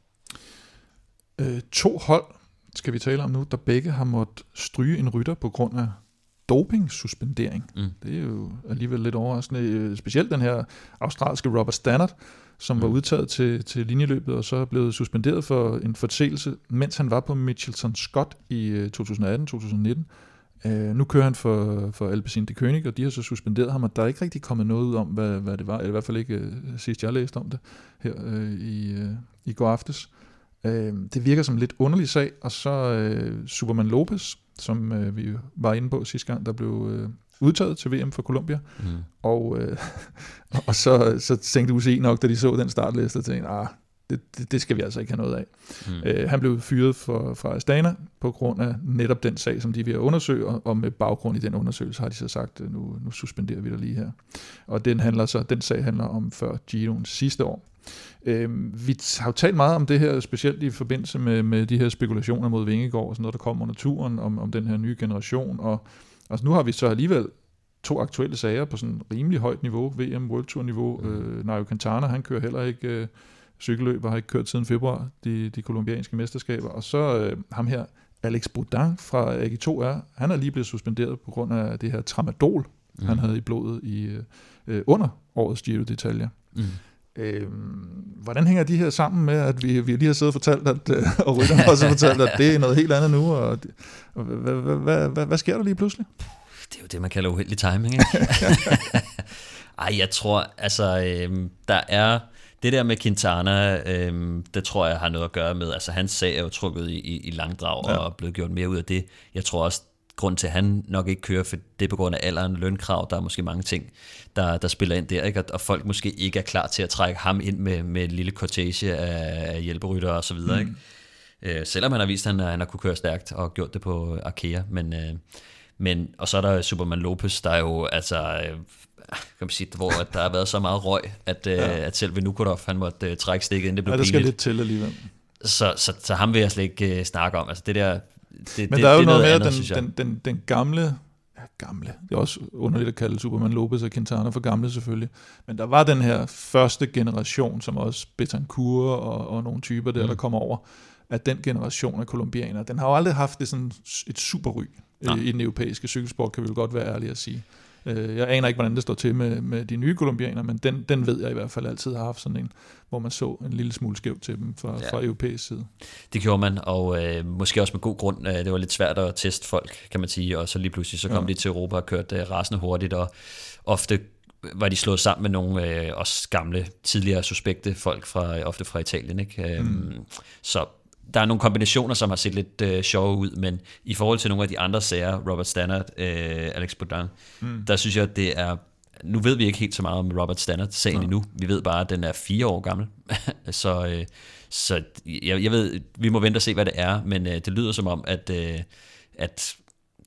Øh, to hold skal vi tale om nu, der begge har måttet stryge en rytter på grund af doping-suspendering. Mm. Det er jo alligevel lidt overraskende. Specielt den her australske Robert Stannard, som mm. var udtaget til, til linjeløbet, og så er blevet suspenderet for en forseelse, mens han var på Mitchelton Scott i to tusind atten til to tusind nitten. Uh, nu kører han for, for Alpecin de König, og de har så suspenderet ham, og der er ikke rigtig kommet noget ud om, hvad, hvad det var. I hvert fald ikke uh, sidst, jeg læste om det her uh, i, uh, i går aftes. Uh, det virker som en lidt underlig sag, og så uh, Superman Lopez, som øh, vi var inde på sidste gang, der blev øh, udtaget til V M for Colombia, mm. og, øh, og så, så tænkte U C I nok, da de så den startliste, og tænkte, ah, det, det, det skal vi altså ikke have noget af. Mm. Øh, han blev fyret for, fra Astana på grund af netop den sag, som de vil undersøge, og, og med baggrund i den undersøgelse har de så sagt, nu, nu suspenderer vi dig lige her. Og den, handler så, den sag handler om før Giroen sidste år. Øh, vi har jo talt meget om det her, specielt i forbindelse med, med de her spekulationer mod Vingegaard og sådan noget, der kommer under turen, om, om den her nye generation, og, og nu har vi så alligevel to aktuelle sager på sådan rimelig højt niveau, V M World Tour niveau. Mm. øh, Nairo Quintana, han kører heller ikke øh, cykelløb, og har ikke kørt siden februar de, de kolumbianske mesterskaber, og så øh, ham her, Alex Boudin fra A G to R, han er lige blevet suspenderet på grund af det her tramadol, mm. han havde i blodet i, øh, under årets Giro d'Italia. Mm. Øhm, hvordan hænger de her sammen med, at vi, vi lige har siddet og fortalt, at, øh, og rytterne har også fortalt, at det er noget helt andet nu, og hvad hva, hva, hva, hva sker der lige pludselig? Det er jo det, man kalder uheldig timing, ikke? Ej, jeg tror, altså, øhm, der er det der med Quintana, øhm, det tror jeg har noget at gøre med, altså hans sag er jo trukket i, i, i langdrag, ja. Og blevet gjort mere ud af det. Jeg tror også, grund til, at han nok ikke kører, for det er på grund af alderen, lønkrav, der er måske mange ting, der, der spiller ind der, ikke? Og folk måske ikke er klar til at trække ham ind med, med en lille cortege af hjælperytter og så videre, mm. ikke? Øh, selvom han har vist, at han, han har kunne køre stærkt og gjort det på Arkea, men, øh, men og så er der Superman Lopez, der er jo, altså, øh, kan man sige, hvor der har været så meget røg, at, øh, ja. At selv Vinukhodov, han måtte øh, trække stikket, inden det blev pinligt. Ja, der skal lidt til alligevel. Så, så, så ham vil jeg slet ikke øh, snakke om. Altså det der, Det, men det, der er jo noget, noget andet, den, den, den, den gamle, ja, gamle, det er også underligt at kalde Superman Lopez og Quintana for gamle selvfølgelig, men der var den her første generation, som også Betancourt og, og nogle typer der, mm. der kommer over, at den generation af kolumbianer, den har jo aldrig haft det sådan et superry øh, i den europæiske cykelsport, kan vi jo godt være ærlige at sige. Øh, jeg aner ikke, hvordan det står til med, med de nye kolumbianer, men den, den ved jeg i hvert fald altid har haft sådan en, hvor man så en lille smule skævt til dem fra, ja. Fra europæisk side. Det gjorde man, og øh, måske også med god grund. Øh, det var lidt svært at teste folk, kan man sige, og så lige pludselig så kom ja. De til Europa og kørte øh, rasende hurtigt, og ofte var de slået sammen med nogle øh, også gamle, tidligere suspekte folk, fra, øh, ofte fra Italien. Ikke? Øh, mm. Så der er nogle kombinationer, som har set lidt øh, sjove ud, men i forhold til nogle af de andre sager, Robert Stannard, øh, Alex Boudin, mm. der synes jeg, at det er... Nu ved vi ikke helt så meget om Robert Stannard-sagen ja. Endnu. Vi ved bare, at den er fire år gammel. så øh, så jeg, jeg ved, vi må vente og se, hvad det er, men øh, det lyder som om, at, øh, at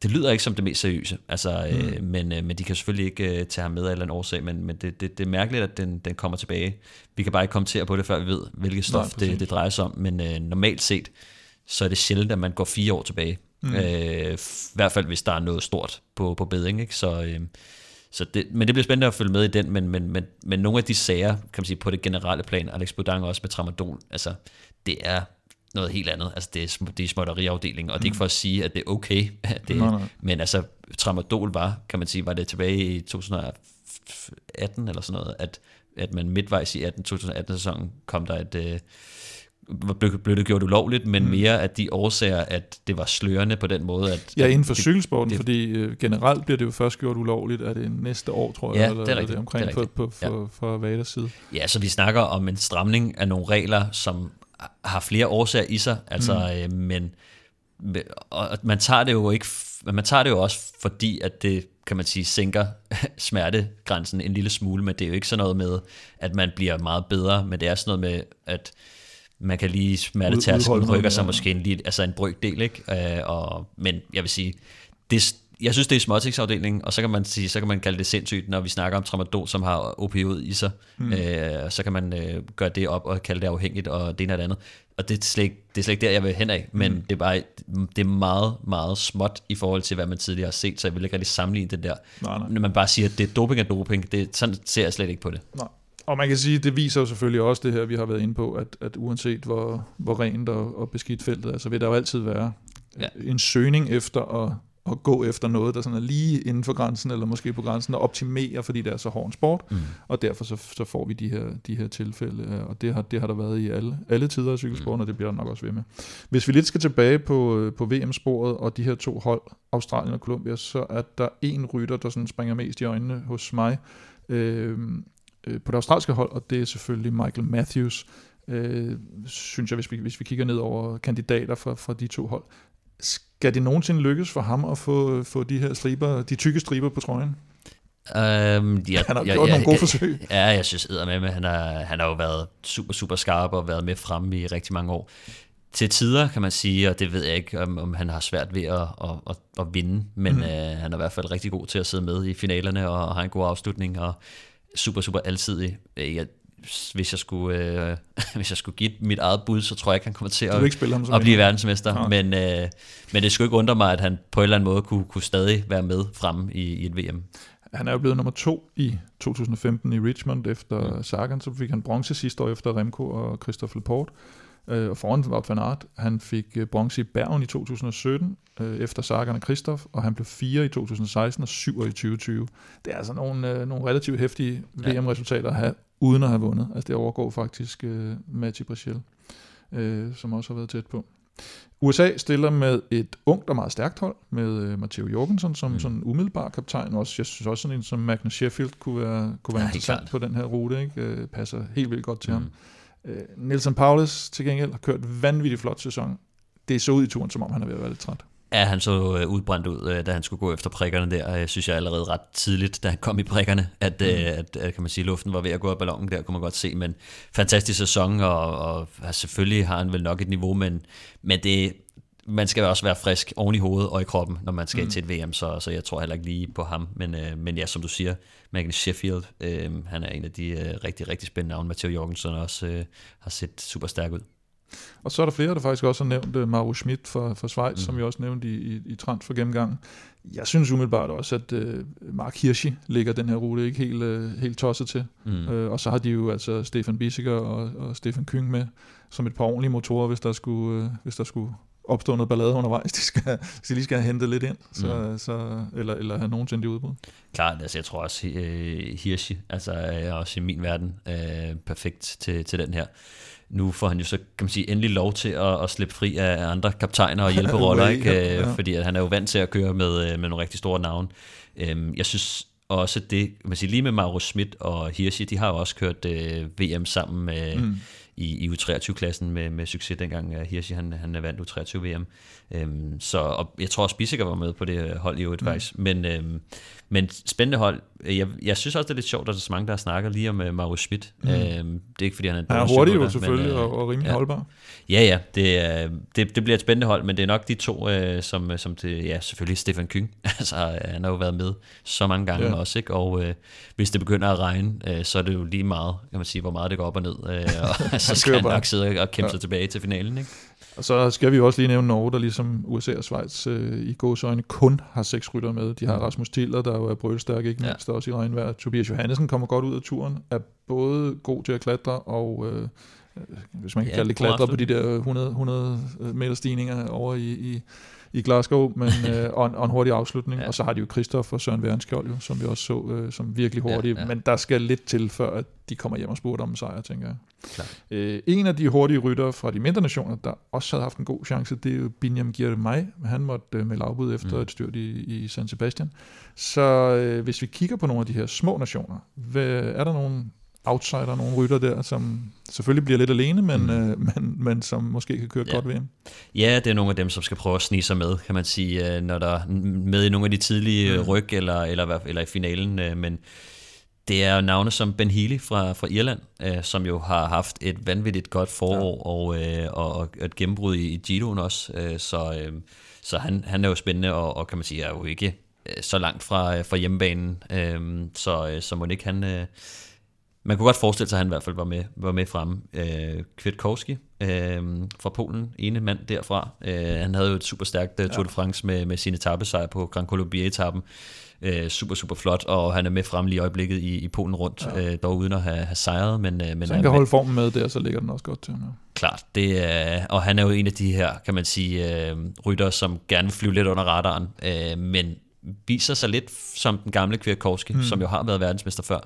det lyder ikke som det mest seriøse. Altså, øh, mm. men, øh, men de kan selvfølgelig ikke øh, tage ham med af en eller anden årsag, men, men det, det, det er mærkeligt, at den, den kommer tilbage. Vi kan bare ikke kommentere på det, før vi ved, hvilket stof Nej, det, det drejer sig om, men øh, normalt set, så er det sjældent, at man går fire år tilbage. Mm. Øh, f- I hvert fald, hvis der er noget stort på, på beding. Ikke? Så, øh, så det, men det bliver spændende at følge med i den, men, men, men, men nogle af de sager, kan man sige, på det generelle plan, Alex Bodang også med tramadol, altså, det er noget helt andet. Altså, det er, det er småtteriafdelingen, og det er ikke for at sige, at det er okay. Det, nej, nej. Men altså, tramadol var, kan man sige, var det tilbage i to tusind atten eller sådan noget, at, at man midtvejs i atten, tyve atten-sæsonen kom der et... Øh, blev det gjort ulovligt, men mm. mere at de årsager, at det var slørende på den måde. At, ja, inden for det, cykelsporten, det, fordi øh, generelt bliver det jo først gjort ulovligt, at det næste år, tror jeg, ja, eller, det er rigtigt, det omkring det er på, på, fra ja. Vadas side. Ja, så vi snakker om en stramning af nogle regler, som har flere årsager i sig, altså, mm. øh, men og man tager det jo ikke, man tager det jo også, fordi at det, kan man sige, sænker smertegrænsen en lille smule, men det er jo ikke sådan noget med, at man bliver meget bedre, men det er sådan noget med, at man kan lige smerte tærsken rykker sig måske en, lige, altså en brøkdel, ikke? Øh, og, men jeg vil sige, det, jeg synes, det er småtiksafdelingen, og så kan man sige, så kan man kalde det sindssygt, når vi snakker om tramadol, som har opioid i sig, mm. øh, så kan man øh, gøre det op og kalde det afhængigt, og det ene og det andet. Og det er slet ikke, det er slet ikke der, jeg vil hen af, men mm. det, er bare, det er meget, meget småt i forhold til, hvad man tidligere har set, så jeg vil ikke rigtig sammenligne det der. Nej, nej. Når man bare siger, at det er doping og doping, det, sådan ser jeg slet ikke på det. Nej. Og man kan sige, det viser jo selvfølgelig også det her, vi har været inde på, at, at uanset hvor, hvor rent og, og beskidt feltet er, så vil der jo altid være ja. en søgning efter at, at gå efter noget, der sådan er lige inden for grænsen, eller måske på grænsen, og optimere, fordi det er så hård en sport, mm. og derfor så, så får vi de her, de her tilfælde, og det har, det har der været i alle, alle tider af cykelsporten, mm. og det bliver der nok også ved med. Hvis vi lidt skal tilbage på, på V M-sporet og de her to hold, Australien og Colombia, så er der en rytter, der sådan springer mest i øjnene hos mig, øh, på det australske hold, og det er selvfølgelig Michael Matthews, øh, synes jeg, hvis vi, hvis vi kigger ned over kandidater fra, fra de to hold. Skal det nogensinde lykkes for ham at få, få de her striber, de tykke striber på trøjen? Øhm, ja, han har gjort ja, nogle ja, gode ja, forsøg. Ja, jeg synes eddermame, han har, han har jo været super, super skarp og været med fremme i rigtig mange år. Til tider, kan man sige, og det ved jeg ikke, om, om han har svært ved at, at, at, at vinde, men mm. øh, han er i hvert fald rigtig god til at sidde med i finalerne og har en god afslutning, og super, super alsidig. Jeg, hvis, jeg skulle, øh, hvis jeg skulle give mit eget bud, så tror jeg ikke, han kommer til at, at blive verdensmester. Ja. Men, øh, men det skulle ikke undre mig, at han på en eller anden måde kunne, kunne stadig være med fremme i, i et V M. Han er jo blevet nummer to i to tusind femten i Richmond efter mm. Sagan, så fik han bronze sidste år efter Remco og Christophe Laporte. Øh, og foran Wout van Aert, han fik bronze i Bergen i to tusind sytten øh, efter Sagan og Christoph, og han blev fire i to tusind seksten og syv i tyve tyve. Det er altså nogle, øh, nogle relativt heftige V M-resultater at have, uden at have vundet. Altså det overgår faktisk øh, Mathieu Brachel, øh, som også har været tæt på. U S A stiller med et ungt og meget stærkt hold, med øh, Matteo Jorgensen som mm. sådan umiddelbar kaptajn. Også, jeg synes også sådan en som Magnus Sheffield kunne være, kunne være ja, interessant på den her rute. Ikke? Øh, passer helt vildt godt til mm. ham. Nelson Paulus til gengæld har kørt vanvittigt flot sæson. Det så ud i turen, som om han er ved at være lidt træt. Ja, han så udbrændt ud, da han skulle gå efter prikkerne der. Synes jeg allerede ret tidligt, da han kom i prikkerne, at, mm. at, at kan man sige, luften var ved at gå af ballonen der, kunne man godt se. Men fantastisk sæson, og, og selvfølgelig har han vel nok et niveau, men, men det, man skal også være frisk oven i hovedet og i kroppen, når man skal mm. til et V M, så, så jeg tror heller ikke lige på ham. Men, øh, men ja, som du siger, Magnus Sheffield, øh, han er en af de øh, rigtig, rigtig spændende navne. Matteo Jorgensen også øh, har set super stærk ud. Og så er der flere, der faktisk også har nævnt øh, Mauro Schmidt fra, fra Schweiz, mm. som vi også nævnte i, i, i transfergennemgangen. Jeg synes umiddelbart også, at øh, Mark Hirschi ligger den her rute ikke helt, øh, helt tosset til. Mm. Øh, og så har de jo altså Stefan Bissiger og, og Stefan Küng med som et par ordentlige motorer, hvis der skulle... Øh, hvis der skulle opstå noget ballade undervejs, de skal, de lige skal have hentet lidt ind, så, mm. så, eller, eller have nogen tændt i udbrud. Klart, altså jeg tror også uh, Hirschi, altså uh, også i min verden, uh, perfekt til, til den her. Nu får han jo så, kan man sige, endelig lov til at, at slippe fri af andre kaptajner og hjælperoller, ikke? Ja, ja. Fordi at han er jo vant til at køre med, med nogle rigtig store navne. Uh, jeg synes også det, man siger, lige med Mauro Schmidt og Hirschi, de har jo også kørt uh, V M sammen med... Mm. i, i U treogtyve-klassen med, med succes dengang Hirschi, han, han vandt U treogtyve-V M. Øhm, så og jeg tror også, Bissiger var med på det hold i øvrigt mm. faktisk. Men, øhm, men spændende hold. Jeg, jeg synes også, det er lidt sjovt, at der er så mange, der snakker lige om uh, Mauro Schmidt. Mm. Øhm, det er ikke, fordi han er en ja, hurtig jo selvfølgelig, men, øh, og rimelig ja. holdbar. Ja, ja. Det, øh, det, det bliver et spændende hold, men det er nok de to, øh, som, som det, ja, selvfølgelig Stefan Küng. altså, han har jo været med så mange gange ja. også, ikke? Og øh, hvis det begynder at regne, øh, så er det jo lige meget, kan man sige, hvor meget det går op og ned. Øh, og, så skal han nok sidde og kæmpe sig ja. tilbage til finalen, ikke? Og så skal vi jo også lige nævne Norge, der ligesom U S A og Schweiz øh, i gåseøjne kun har seks rytter med. De har Rasmus Tiller, der jo er brølstærk, ikke mindst, ja. Også i regnvejr. Tobias Johannesen kommer godt ud af turen, er både god til at klatre og... Øh, hvis man kan ja, kalde det klatre på de der hundrede, hundrede meter stigninger over i, i, i Glasgow, men øh, og, en, og en hurtig afslutning, ja. Og så har de jo Christoph og Søren Værenskjold, jo, som vi også så øh, som virkelig hurtige, ja, ja. Men der skal lidt til, før at de kommer hjem og spurgte om en sejr, tænker jeg. Øh, en af de hurtige rytter fra de mindre nationer, der også havde haft en god chance, det er jo Binyam Girmay, han måtte øh, melde afbud efter mm. et styrt i, i San Sebastian. Så øh, hvis vi kigger på nogle af de her små nationer, hvad, er der nogle outsider, nogle rytter der, som selvfølgelig bliver lidt alene, men, mm. øh, men, men som måske kan køre ja. godt ved hjem. Ja, det er nogle af dem, som skal prøve at snige sig med, kan man sige, når der er med i nogle af de tidlige mm. ryg, eller, eller, eller i finalen, men det er navne som Ben Healy fra, fra Irland, øh, som jo har haft et vanvittigt godt forår, ja. og, og, og et gennembrud i, i Giroen også, øh, så, øh, så han, han er jo spændende, og, og kan man sige, er jo ikke så langt fra, fra hjemmebanen, øh, så, så må ikke han... Øh, Man kunne godt forestille sig, at han i hvert fald var med, var med fremme. Øh, Kwiatkowski øh, fra Polen, ene mand derfra. Øh, han havde jo et super stærkt uh, Tour de France med, med sin etapesejr på Gran Colombier-etappen. Øh, super, super flot, og han er med fremme lige i øjeblikket i, i Polen rundt, ja. øh, dog uden at have, have sejret. Men, øh, men så han kan holde formen med der, så ligger den også godt til ham. Ja. Klart, det er, og han er jo en af de her, kan man sige, øh, rytter, som gerne vil flyve lidt under radaren, øh, men viser sig lidt som den gamle Kwiatkowski, mm. som jo har været verdensmester før.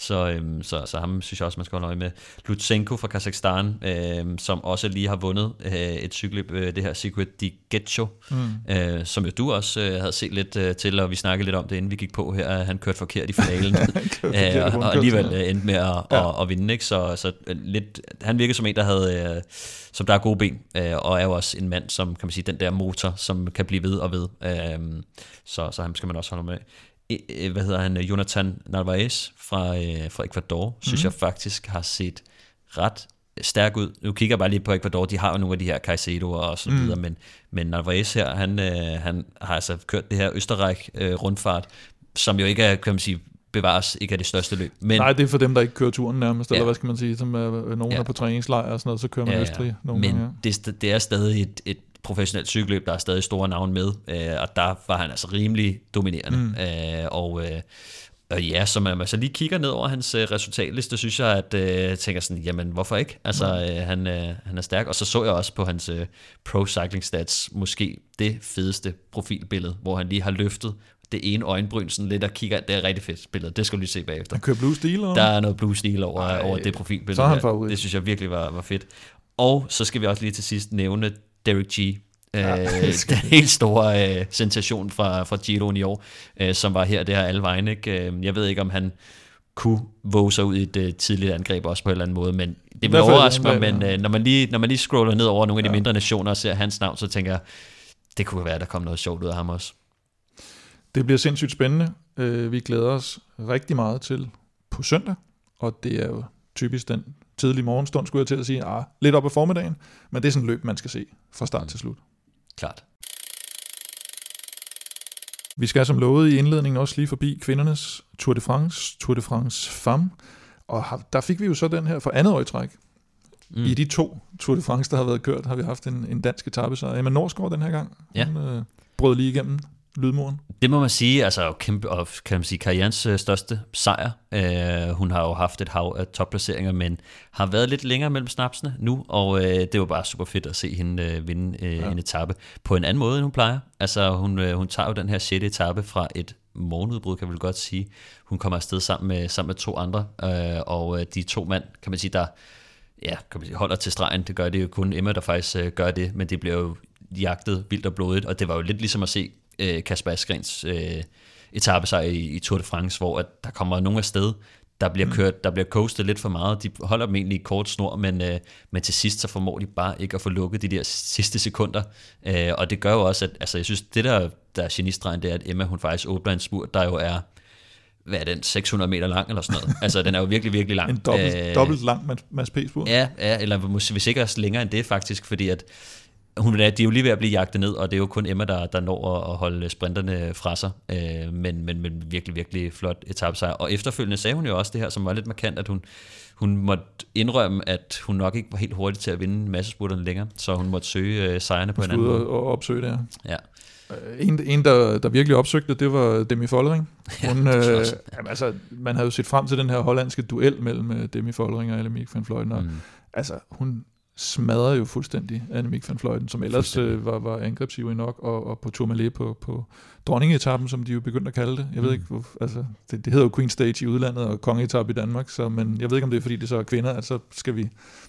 Så, øhm, så, så ham synes jeg også, man skal holde øje med. Lutsenko fra Kazakhstan, øhm, som også lige har vundet øh, et cykeløb, øh, det her Circuit de Getxo, mm. øh, som jo du også øh, havde set lidt øh, til, og vi snakkede lidt om det, inden vi gik på her. Han kørte forkert i finalen, forkert, øh, og, og alligevel øh, endte med at, ja. at, at vinde. Ikke? Så, så lidt, han virkede som en, der havde, øh, som der er gode ben, øh, og er jo også en mand, som kan man sige, den der motor, som kan blive ved og ved. Øh, så, så skal man også holde med. Hvad hedder han? Jonathan Narvaez fra, fra Ecuador, synes mm. jeg faktisk har set ret stærk ud. Nu kigger jeg bare lige på Ecuador, de har jo nogle af de her Caicedo og så videre, mm. men, men Narvaez her, han, han har altså kørt det her Østerreich-rundfart, som jo ikke er, kan man sige, bevares, ikke er det største løb. Men nej, det er for dem, der ikke kører turen nærmest, ja. Eller hvad skal man sige, som er, nogen ja. er på træningslejr og sådan noget, så kører man ja, ja. Østrig. Nogle men gange, ja. det, det er stadig et, et professionelt cykelløb, der er stadig store navn med, øh, og der var han altså rimelig dominerende, mm. øh, og, øh, og ja, så man altså lige kigger ned over hans øh, resultatliste, synes jeg, at øh, tænker sådan, jamen hvorfor ikke? Altså, øh, han, øh, han er stærk, og så så jeg også på hans øh, Pro Cycling Stats, måske det fedeste profilbillede, hvor han lige har løftet det ene øjenbryn sådan lidt og kigger, det er rigtig fedt billede, det skal du lige se bagefter. Han kører blue steel over? Der er noget blue steel over, ej, over det profilbillede her, det synes jeg virkelig var, var fedt. Og så skal vi også lige til sidst nævne Derek G, ja, øh, den helt store øh, sensation fra, fra Giroen i år, øh, som var her, det her alle vejen. Ikke? Jeg ved ikke, om han kunne våge sig ud i et øh, tidligt angreb også på en eller anden måde, men det vil overraske mig, men øh, når, man lige, når man lige scroller ned over nogle af de ja. mindre nationer og ser hans navn, så tænker jeg, det kunne være, der kom noget sjovt ud af ham også. Det bliver sindssygt spændende. Øh, vi glæder os rigtig meget til på søndag, og det er jo typisk den tidlig morgenstund, skulle jeg til at sige, ah, lidt op ad formiddagen, men det er sådan et løb, man skal se fra start mm. til slut. Klart. Vi skal som lovet i indledningen også lige forbi kvindernes Tour de France, Tour de France Femme, og der fik vi jo så den her for andet år i træk. Mm. I de to Tour de France, der har været kørt, har vi haft en, en dansk etape, så Emma Norsgaard den her gang, ja. Hun øh, brød lige igennem lydmuren. Det må man sige, altså kæmpe, og kan man sige, karrierens øh, største sejr. Øh, hun har jo haft et hav af topplaceringer, men har været lidt længere mellem snapsene nu, og øh, det var bare super fedt at se hende øh, vinde øh, ja. en etape på en anden måde, end hun plejer. Altså hun, øh, hun tager jo den her sjette etape fra et morgenudbrud, kan vi vel godt sige. Hun kommer afsted sammen med, sammen med to andre, øh, og øh, de to mand, kan man sige, der ja, kan man sige, holder til stregen. Det gør det jo kun Emma, der faktisk øh, gør det, men det bliver jo jagtet vildt og blodigt, og det var jo lidt ligesom at se Kasper Asgrens øh, etapesejr i, i Tour de France, hvor at der kommer nogen afsted, der bliver kørt, der bliver coastet lidt for meget. De holder dem egentlig i kort snor, men, øh, men til sidst så formår de bare ikke at få lukket de der sidste sekunder. Øh, og det gør jo også, at altså, jeg synes, det der, der er genistregen, det er, at Emma hun faktisk åbner en spurt, der jo er hvad er den, seks hundrede meter lang eller sådan noget. Altså, den er jo virkelig, virkelig lang. En dobbelt, Æh, dobbelt lang Mads P-spurt. Ja, ja, eller hvis ikke også længere end det faktisk, fordi at hun er, de er jo lige ved at blive jagtet ned, og det er jo kun Emma, der, der når at holde sprinterne fra sig, øh, men, men, men virkelig, virkelig flot etapesejr. Og efterfølgende sagde hun jo også det her, som var lidt markant, at hun, hun måtte indrømme, at hun nok ikke var helt hurtig til at vinde massespurterne længere, så hun måtte søge øh, sejrene på en anden måde. Og opsøge det her. Ja. En, en der, der virkelig opsøgte, det var Demi Follering. Hun, ja, øh, jamen, altså, man havde jo set frem til den her hollandske duel mellem Demi Follering og Annemiek van Vleuten. Og, mm. altså, hun smadrede jo fuldstændig Annemiek van Vleuten, som ellers øh, var, var angrebsivrig nok, og, og på Tourmalet på, på dronningetappen, som de jo begyndte at kalde det. Jeg ved mm. ikke, hvor, altså, det, det hedder jo Queen Stage i udlandet og kongeetappe i Danmark, så, men jeg ved ikke, om det er, fordi det så er kvinder, at så skal vi,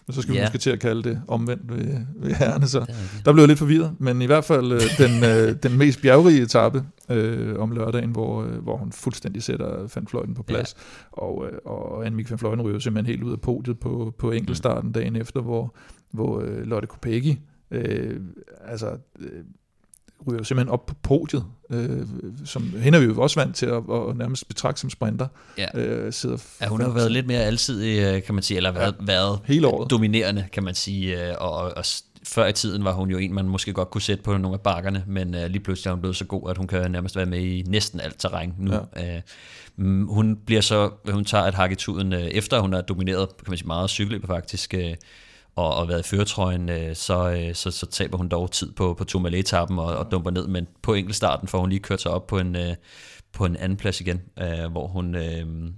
så skal yeah. vi måske til at kalde det omvendt ved, ved herrene. Så der blev jeg lidt forvirret, men i hvert fald øh, den, øh, den mest bjergrige etape øh, om lørdagen, hvor, øh, hvor hun fuldstændig sætter Van Vleuten på plads, yeah. og, øh, og Annemiek van Vleuten ryger simpelthen helt ud af podiet på, på enkeltstarten mm. dagen efter, hvor hvor øh, Lotte Kopecky øh, altså øh, ryger simpelthen op på podiet, øh, som hende er vi jo også vant til at, at nærmest betragte som sprinter. Ja. Øh, sidder ja, hun har været lidt mere alsidig, kan man sige, eller været, ja, været hele året dominerende, kan man sige, og, og, og før i tiden var hun jo en, man måske godt kunne sætte på nogle af bakkerne, men øh, lige pludselig er hun blevet så god, at hun kan nærmest være med i næsten alt terræn nu. Ja. Øh, hun bliver så, hun tager et hak i tuden, øh, efter hun har domineret, kan man sige, meget cykelløb faktisk, øh, og, og været i føretrøjen, så, så, så taber hun dog tid på, på Tourmalet-etappen og, og dumper ned, men på enkeltstarten får hun lige kørt sig op på en, på en anden plads igen, hvor hun, kan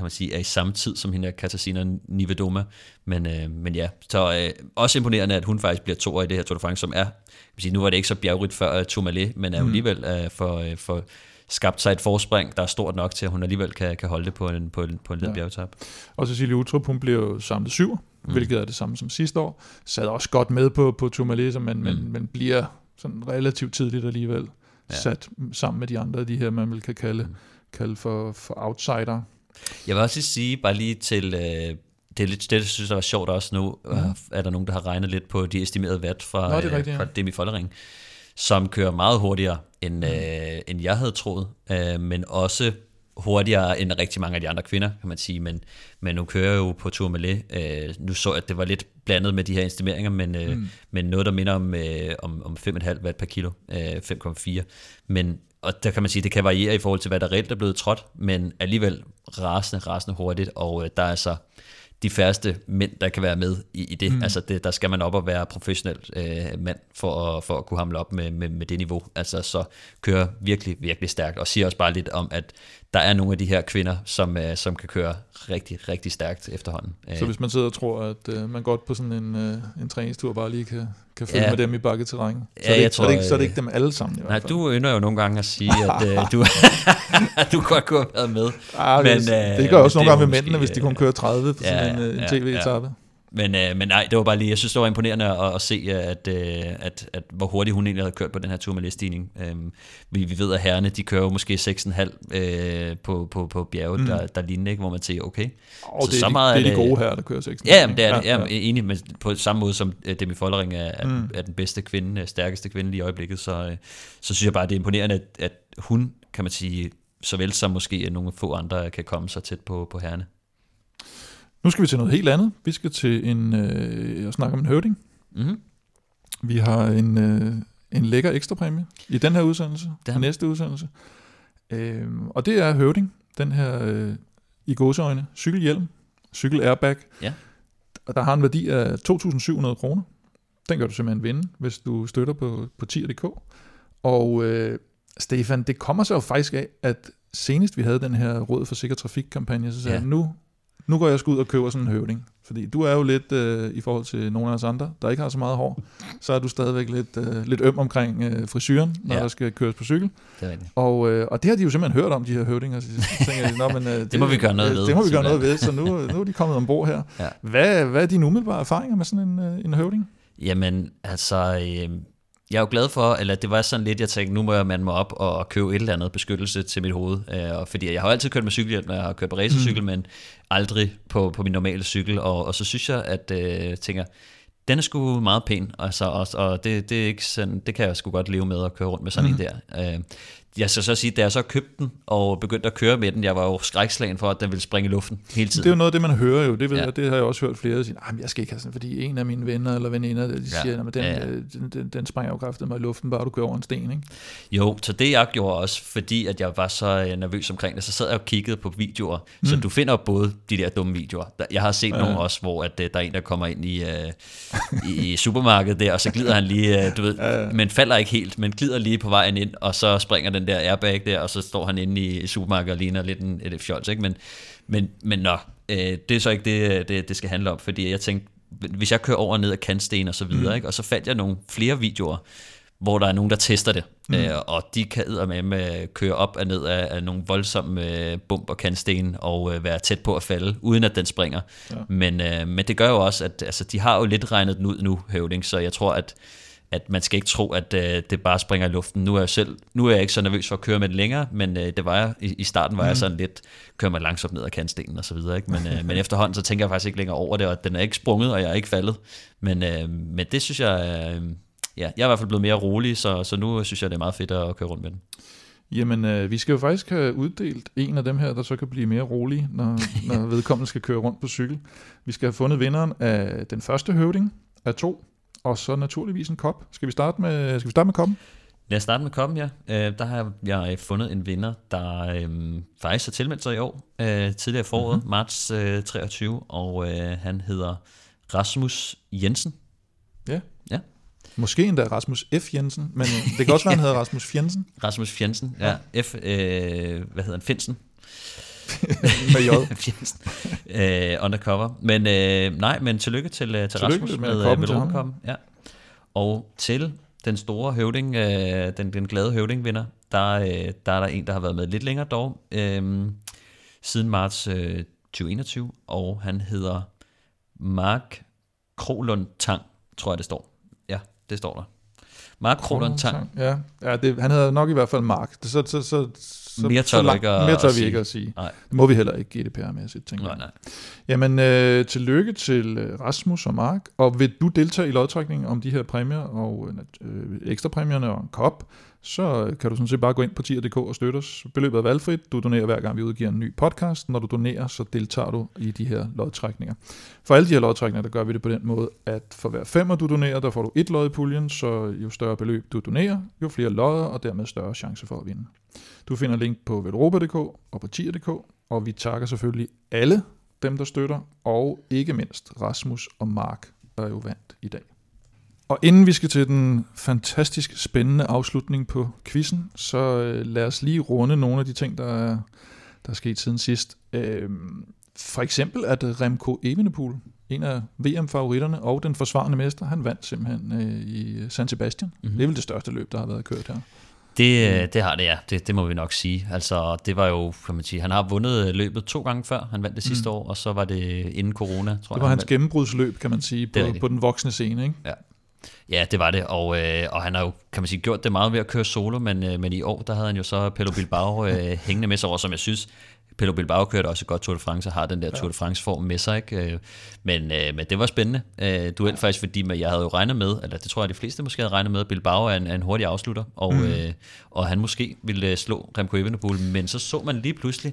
man sige, er i samme tid som hende Katarzyna Nivedoma, men, men ja, så også imponerende, at hun faktisk bliver toer i det her Tour de France, som er, kan man sige, nu var det ikke så bjergrigt før Tourmalet, men er jo alligevel for, for skabt sig et forspring, der er stort nok til, at hun alligevel kan, kan holde det på en, på en, på en led bjergetap. Ja. Og Cecilie Uttrup, hun bliver jo samlet syv, mm. hvilket er det samme som sidste år. Sad også godt med på, på Tourmalet, så man, mm. man, man bliver sådan relativt tidligt alligevel ja. sat sammen med de andre, de her, man vil kan kalde, mm. kalde for, for outsider. Jeg vil også sige, bare lige til... Øh Det, er lidt, det synes jeg var sjovt også nu, mm. er der nogen, der har regnet lidt på de estimerede watt fra, Nå, det er rigtigt, ja. fra Demi Follering, som kører meget hurtigere, end, mm. øh, end jeg havde troet, øh, men også hurtigere end rigtig mange af de andre kvinder, kan man sige, men, men nu kører jeg jo på Tourmalet. Øh, nu så jeg, at det var lidt blandet med de her estimeringer, men, øh, mm. men noget, der minder om, øh, om, om fem komma fem watt per kilo, øh, fem komma fire, men og der kan man sige, at det kan variere i forhold til, hvad der reelt er blevet trådt, men alligevel rasende, rasende hurtigt, og øh, der er så de færreste mænd, der kan være med i, i det. Mm. Altså, det, der skal man op og være professionel øh, mand, for at, for at kunne hamle op med, med, med det niveau. Altså, så kører virkelig, virkelig stærkt, og siger også bare lidt om, at der er nogle af de her kvinder, som, øh, som kan køre rigtig, rigtig stærkt efterhånden. Så hvis man sidder og tror, at øh, man godt på sådan en, øh, en træningstur bare lige kan, kan følge ja. med dem i bakketerræn, så, ja, så, så er det ikke dem alle sammen i hvert fald. Nej, du ynder jo nogle gange at sige, at øh, du, du godt kunne have været med. Ah, men, øh, det gør også nogle gange med mændene, øh, hvis de kun kører tredive på ja, sådan en, øh, en ja, tv-etappe. Ja. Men, øh, men nej, det var bare lige, jeg synes, det var imponerende at, at se, at, at, at, at hvor hurtigt hun egentlig havde kørt på den her Tourmalet-stigning. Øhm, vi, vi ved, at herrene, de kører jo måske seks komma fem øh, på, på, på bjerget, mm. der, der ligner, ikke, hvor man tænker, okay. Oh, så det er, så meget, de, det er de gode herrer, der kører seks komma fem. Ja, men det er ja, ja. Ja, egentlig, men på samme måde som Demi Follering er, mm. er den bedste kvinde, stærkeste kvinde lige i øjeblikket, så, så synes jeg bare, det er imponerende, at, at hun, kan man sige, såvel som måske nogle få andre, kan komme så tæt på, på herrene. Nu skal vi til noget helt andet. Vi skal til en, øh, at snakke om en høvding. Mm-hmm. Vi har en, øh, en lækker ekstra præmie i den her udsendelse, den næste udsendelse. Øh, og det er høvding, den her øh, i gåseøjne cykelhjelm, cykelairbag. Ja. Og der har en værdi af to tusind syv hundrede kroner. Den kan du simpelthen vinde, hvis du støtter på, på tier punktum d k. Og øh, Stefan, det kommer så jo faktisk af, at senest vi havde den her Råd for Sikker Trafik-kampagne, så sagde ja. nu... Nu går jeg sgu ud og køber sådan en høvding, fordi du er jo lidt, øh, i forhold til nogle af os andre, der ikke har så meget hår, så er du stadigvæk lidt, øh, lidt øm omkring øh, frisyren, når ja. der skal køres på cykel. Det og, øh, og det har de jo simpelthen hørt om, de her høvdinger. Så tænker de, Nå, men, øh, det, det må vi gøre noget øh, ved. Det må vi gøre noget ved, så nu, nu er de kommet ombord her. Ja. Hvad, hvad er dine umiddelbare erfaringer med sådan en, øh, en høvding? Jamen, altså... Øh... Jeg er jo glad for, eller det var sådan lidt, jeg tænkte, nu må jeg mande mig op og købe et eller andet beskyttelse til mit hoved. Øh, fordi jeg har altid kørt med cykelhjelm, når jeg har kørt på racercykel, mm. men aldrig på, på min normale cykel. Og, og så synes jeg, at øh, tænker, den er sgu meget pæn, altså, og, og det, det, er ikke sådan, det kan jeg sgu godt leve med at køre rundt med sådan mm. en der. Øh, jeg skal så sige, da jeg så købte den og begyndte at køre med den, jeg var jo skrækslagen for, at den ville springe i luften hele tiden. Det er jo noget af det, man hører jo. Det, ved ja. jeg, det har jeg også hørt flere, der siger, nej, jeg skal ikke have sådan, fordi en af mine venner eller veninder, de ja. siger, den, ja, ja. den, den, den springer jo kraftigt med i luften, bare du kører over en sten, ikke? Jo, så det jeg gjorde også, fordi at jeg var så nervøs omkring det, så sad jeg og kiggede på videoer, mm. så du finder både de der dumme videoer. Jeg har set ja. nogle også, hvor at, der er en, der kommer ind i, uh, i supermarkedet der, og så glider han lige, uh, du ved, ja, ja. men falder ikke helt, men glider lige på vejen ind, og så springer den der airbag der, og så står han inde i supermarkedet og ligner lidt en et fjols, ikke? Men, men, men nå, øh, det er så ikke det, det, det skal handle om, fordi jeg tænkte, hvis jeg kører over ned ad kantsten og så videre, mm. ikke? Og så fandt jeg nogle flere videoer, hvor der er nogen, der tester det, mm. øh, og de kan eddermame med køre op og ned af, af nogle voldsomme øh, bump og kantsten, og øh, være tæt på at falde, uden at den springer. Ja. Men, øh, men det gør jo også, at altså, de har jo lidt regnet den ud nu, Høvding, så jeg tror, at at man skal ikke tro, at øh, det bare springer i luften. Nu er jeg selv, nu er jeg ikke så nervøs for at køre med den længere, men øh, det var jeg, i, i starten var mm. jeg sådan lidt, kører man langsomt ned ad kantstenen og så videre, ikke? Men, øh, men efterhånden, så tænker jeg faktisk ikke længere over det, og den er ikke sprunget, og jeg er ikke faldet. Men, øh, men det synes jeg, øh, ja, jeg er i hvert fald blevet mere rolig, så, så nu synes jeg, det er meget fedt at køre rundt med den. Jamen, øh, vi skal jo faktisk have uddelt en af dem her, der så kan blive mere rolig, når, når vedkommende skal køre rundt på cykel. Vi skal have fundet vinderen af den første høvding af to, og så naturligvis en kop. Skal vi starte med, skal vi starte med koppen? Lad os starte med koppen, ja. Øh, der har jeg fundet en vinder, der øh, faktisk har tilmeldt sig i år, øh, tidligere foråret, mm-hmm. marts øh, treogtyve, og øh, han hedder Rasmus Jensen. Ja. Ja. Måske endda Rasmus F. Jensen, men det kan også være, han hedder Rasmus Fjensen. Rasmus Fjensen, ja. ja. F, øh, hvad hedder han? Finsen. med J. uh, undercover. Men uh, nej, men tillykke til, uh, til tillykke Rasmus med, med melonkommen. Ja. Og til den store høvding, uh, den, den glade høvdingvinder, der, uh, der er der en, der har været med lidt længere dog, uh, siden marts uh, tyve enogtyve, og han hedder Mark Krolund Tang, tror jeg det står. Ja, det står der. Mark Krolund Tang. Ja, ja det, han hedder nok i hvert fald Mark. Det, så, så, så, så, mere tør, så langt, at, mere tør at vi sige. ikke at sige. Nej. Det må vi heller ikke G D P R-mæssigt, tænker jeg. Nej, nej. Jamen, øh, tillykke til Rasmus og Mark. Og vil du deltage i lodtrækningen om de her præmier og øh, ekstrapræmierne og en kop, så kan du sådan set bare gå ind på tier punktum d k og støtte os. Beløbet er valgfrit. Du donerer hver gang, vi udgiver en ny podcast. Når du donerer, så deltager du i de her lodtrækninger. For alle de her lodtrækninger, der gør vi det på den måde, at for hver femmer, du donerer, der får du et lod i puljen, så jo større beløb du donerer, jo flere lodder, og dermed større chance for at vinde. Du finder link på velropa punktum d k og på tier punktum d k, og vi takker selvfølgelig alle dem, der støtter, og ikke mindst Rasmus og Mark, der er jo vandt i dag. Og inden vi skal til den fantastisk spændende afslutning på quizzen, så lad os lige runde nogle af de ting, der er, der er sket siden sidst. Øhm, for eksempel at Remco Evenepoel, en af V M-favoritterne og den forsvarende mester, han vandt simpelthen øh, i San Sebastian. Mm-hmm. Det er vel det største løb, der har været kørt her. Det, det har det, ja. Det, det må vi nok sige. Altså, det var jo, kan man sige, han har vundet løbet to gange før. Han vandt det sidste mm. år, og så var det inden corona, tror jeg. Det var jeg, hans gennembrudsløb, kan man sige, på, på den voksne scene, ikke? Ja. Ja, det var det, og, øh, og han har jo, kan man sige, gjort det meget ved at køre solo, men, øh, men i år, der havde han jo så Pelo Bilbao øh, hængende med sig over, som jeg synes, Pelo Bilbao kørte også godt Tour de France, og har den der Tour de France-form med sig, ikke? Men, øh, men det var spændende øh, duel faktisk, fordi jeg havde jo regnet med, eller det tror jeg, de fleste måske havde regnet med, Bilbao er en, en hurtig afslutter, og, mm. øh, og han måske ville slå Remco Evenepoel, men så så man lige pludselig,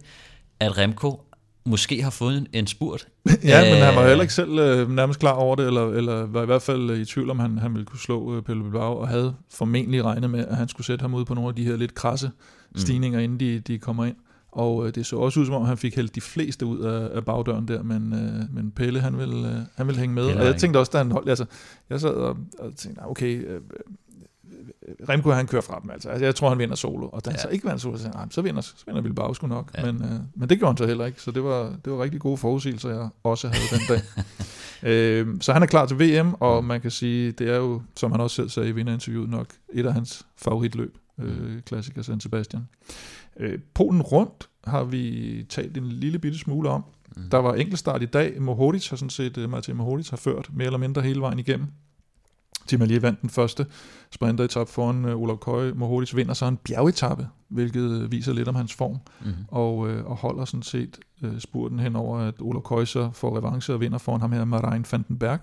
at Remco måske har fået en spurt. Ja, men han var heller ikke selv øh, nærmest klar over det, eller, eller var i hvert fald i tvivl om, han, han ville kunne slå øh, Pelle Bilbao, og havde formentlig regnet med, at han skulle sætte ham ud på nogle af de her lidt krasse stigninger, mm. inden de, de kommer ind. Og øh, det så også ud, som om han fik hældt de fleste ud af, af bagdøren der, men, øh, men Pelle, han ville, øh, han ville hænge med. Pelle, og jeg tænkte også, da han holdt, altså, jeg sad og, og tænkte, okay, øh, Remco, han kører fra dem, altså. altså jeg tror, han vinder solo, og da han ja. så ikke vinder solo, så, nej, så vinder, så vinder Bilbao sgu nok, ja. men, øh, men det gjorde han så heller ikke, så det var, det var rigtig gode forudsigelser, jeg også havde den dag. øh, så han er klar til V M, og man kan sige, det er jo, som han også selv sagde i vinderinterviewet nok, et af hans favoritløb, øh, klassiker San Sebastian. Øh, Polen rundt har vi talt en lille bitte smule om. Mm. Der var enkeltstart i dag, Mohoric har sådan set, Martin Mohoric har ført mere eller mindre hele vejen igennem. Timmerlier vandt den første sprinteretappe foran uh, Olav Køge. Mohoric vinder så en bjergetappe, hvilket viser lidt om hans form, mm-hmm. og, øh, og holder sådan set øh, spurten henover, at Olav Køge så får revanche og vinder foran ham her, Marijn van den Berg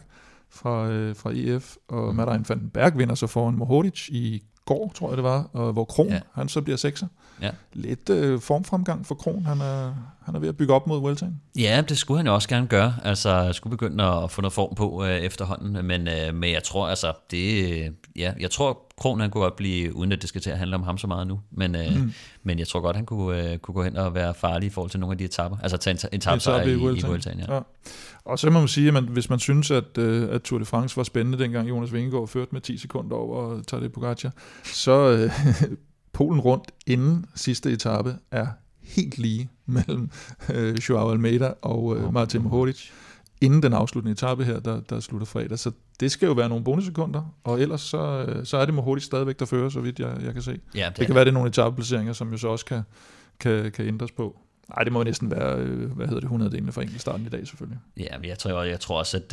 fra, øh, fra E F, og mm-hmm. Marijn van den Berg vinder så foran Mohoric i går, tror jeg det var, og hvor Kron, ja. han så bliver sekser. Ja. Lidt øh, formfremgang for Kron, han er, han er ved at bygge op mod Vueltaen. Ja, det skulle han jo også gerne gøre, altså skulle begynde at få noget form på øh, efterhånden, men, øh, men jeg tror altså, det, øh, ja, jeg tror Kron han kunne godt blive, uden at det skal til at handle om ham så meget nu, men, øh, mm. men jeg tror godt, han kunne, øh, kunne gå hen og være farlig i forhold til nogle af de etapper, altså tage en, en etapper i, i Vueltaen. Ja. Ja. Og så må man sige, at man, hvis man synes, at, øh, at Tour de France var spændende dengang Jonas Vingegaard førte med ti sekunder over Tadej Pogaccia, så øh, Polen rundt inden sidste etape er helt lige mellem øh, Joao Almeida og øh, Martin Mohoric inden den afsluttende etape her, der, der slutter fredag. Så det skal jo være nogle bonussekunder, og ellers så, øh, så er det Mohoric stadigvæk, der fører, så vidt jeg, jeg kan se. Ja, det, det kan være, det er nogle etapeplaceringer, som jo så også kan, kan, kan ændres på. Nej, det må næsten være, hvad hedder det, hundrede delene for enkelt starten i dag selvfølgelig. Ja, men jeg tror, jeg tror også, at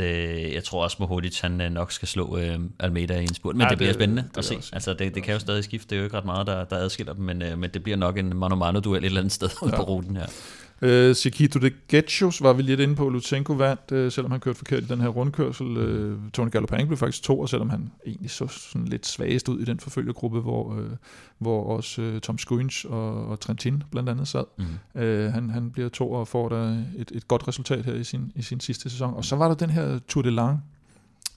jeg tror også, Mohoric han nok skal slå øh, Almeida i en spurt, men ja, det, det bliver spændende det, det at se. Også, altså det, det, det kan jo stadig skifte, det er jo ikke ret meget, der, der adskiller dem, men, øh, men det bliver nok en mano-mano-duel et eller andet sted ja. på ruten her. Øh, Circuito de Getxos var vi lidt inde på. Lutsenko vandt, øh, selvom han kørte forkert i den her rundkørsel. Øh, Tony Galopin blev faktisk to, og selvom han egentlig så sådan lidt svagest ud i den forfølgegruppe, hvor, øh, hvor også øh, Tom Skuins og, og Trentin blandt andet sad. Mm. Øh, han, han bliver to og får da et, et godt resultat her i sin, i sin sidste sæson. Og så var der den her Tour de Lange,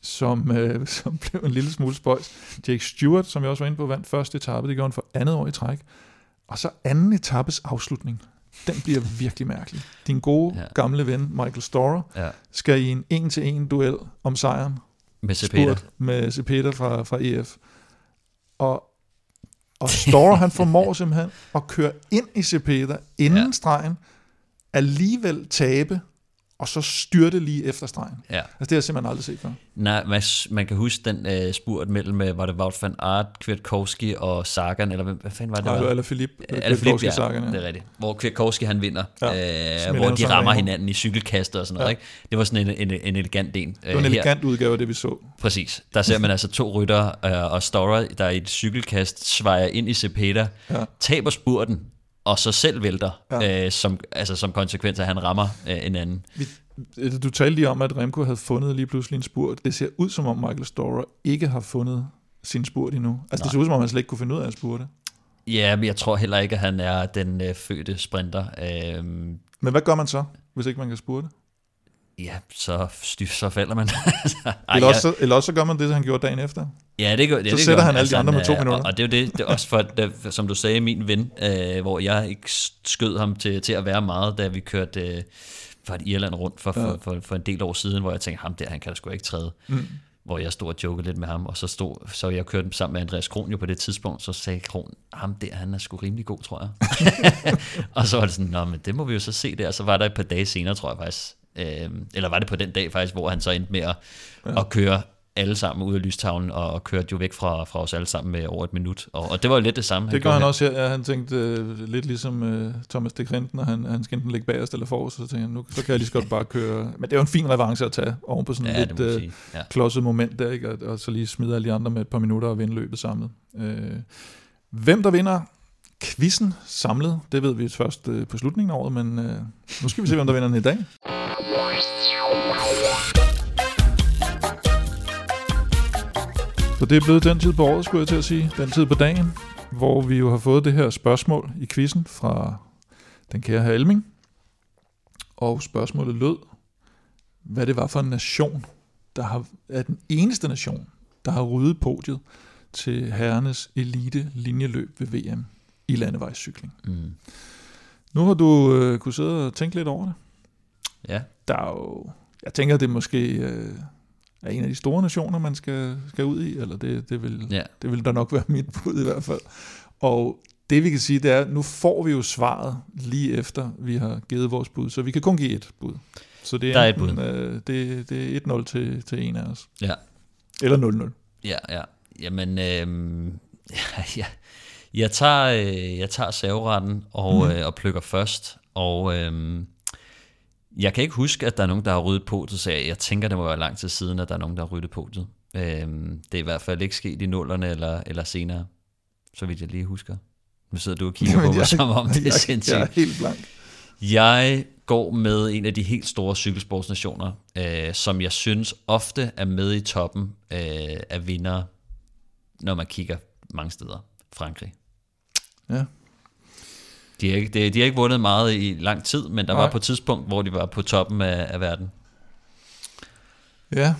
som, øh, som blev en lille smule spøjs. Jake Stewart, som jeg også var inde på, vandt første etape. Det gjorde han for andet år i træk. Og så anden etapes afslutning. Den bliver virkelig mærkelig. Din gode, ja. gamle ven, Michael Storer, ja. skal i en en-til-en duel om sejren. Med Cepeda. Med Cepeda fra, fra E F. Og, og Storer, han formår simpelthen at køre ind i Cepeda, inden ja. stregen, alligevel tabe, og så styrte lige efter stregen. Ja. Altså det har jeg simpelthen aldrig set før. Nej, man, man kan huske den øh, spurt mellem, var det Wout van Aert, Kwiatkowski og Sagan, eller hvad fanden var det? Nej, eller Philippe, Kwiatkowski og Sagan, ja. Det er rigtigt. Hvor Kwiatkowski han vinder, ja. øh, hvor de rammer hinanden i cykelkaster og sådan noget. Ja. Ikke? Det var sådan en, en, en elegant en. Det var en elegant her. udgave af det, vi så. Præcis. Der ser man altså to ryttere øh, og Storer, der i et cykelkast svejer ind i Cepeda, ja. taber spurten, og så selv vælter, ja. øh, som, altså, som konsekvens af, at han rammer øh, en anden. Du talte lige om, at Remco havde fundet lige pludselig en spurt. Det ser ud som om, Michael Storer ikke har fundet sin spurt endnu. Altså, det ser ud som om, han slet ikke kunne finde ud af at spurte. Ja, men jeg tror heller ikke, at han er den øh, fødte sprinter. Øh, men hvad gør man så, hvis ikke man kan spurte? Ja, så, så falder man. Ej, eller, også, så, eller også så gør man det, han gjorde dagen efter. Ja, det gør, ja, så det sætter gør. han alle altså, de andre med to minutter. Og, og det er jo det, det er også for, at, som du sagde, min ven, øh, hvor jeg ikke skød ham til, til at være meget, da vi kørte øh, fra Irland rundt for, for, for, for en del år siden, hvor jeg tænkte, ham der, han kan da sgu ikke træde. Mm. Hvor jeg stod og jokede lidt med ham, og så stod, så jeg kørte sammen med Andreas Kron jo på det tidspunkt, så sagde Kron, ham der, han er sgu rimelig god, tror jeg. Og så var det sådan, nå, men det må vi jo så se der. Og så var der et par dage senere, tror jeg faktisk, eller var det på den dag faktisk, hvor han så endte med at, ja. at køre alle sammen ud af lystavlen, og, og kørte jo væk fra, fra os alle sammen med over et minut, og, og det var jo lidt det samme. Det gør han, han også her, ja, han tænkte øh, lidt ligesom øh, Thomas de Grinten, og han, han skal enten ligge bagerst eller forrest, så tænkte han, nu så kan jeg lige så godt bare køre, men det er jo en fin revanche at tage oven på sådan ja, lidt øh, ja. klodset moment der, ikke? Og, og så lige smide alle de andre med et par minutter og vinde løbet samlet. Øh, hvem der vinder quizzen samlet, det ved vi først øh, på slutningen af året, men øh, nu skal vi se, hvem der vinder den i dag. Så det er blevet den tid på året, skulle jeg til at sige, den tid på dagen, hvor vi jo har fået det her spørgsmål i quizzen fra den kære herre Elming. Og spørgsmålet lød, hvad det var for en nation, der har, er den eneste nation, der har ryddet podiet til herrenes elite linjeløb ved V M i landevejscykling. Mm. Nu har du øh, kunne sidde og tænke lidt over det. Ja. Der er jo, jeg tænker, det måske øh, er en af de store nationer, man skal, skal ud i, eller det, det, vil, ja. det vil der nok være mit bud i hvert fald. Og det vi kan sige, det er, at nu får vi jo svaret lige efter, vi har givet vores bud, så vi kan kun give et bud. Så det er, er enten, et bud. Øh, det, det er et nul til, til en af os. Ja. Eller nul nul. Ja, ja. Jamen, øh, ja, ja. Jeg tager, øh, jeg tager serveretten og, mm. øh, og plukker først, og øh, jeg kan ikke huske, at der er nogen, der har ryddet podiet, så jeg, jeg tænker, det må være lang tid siden, at der er nogen, der har ryddet podiet. Øh, det er i hvert fald ikke sket i nullerne eller, eller senere, så vidt jeg lige husker. Nu sidder du og kigger på mig, som om det er sindssygt. Jeg er helt blank. Jeg går med en af de helt store cykelsportsnationer, øh, som jeg synes ofte er med i toppen øh, af vindere, når man kigger mange steder. Frankrig. Ja. De har, ikke, de har ikke vundet meget i lang tid, men der Nej. var på et tidspunkt, hvor de var på toppen af, af verden. Ja.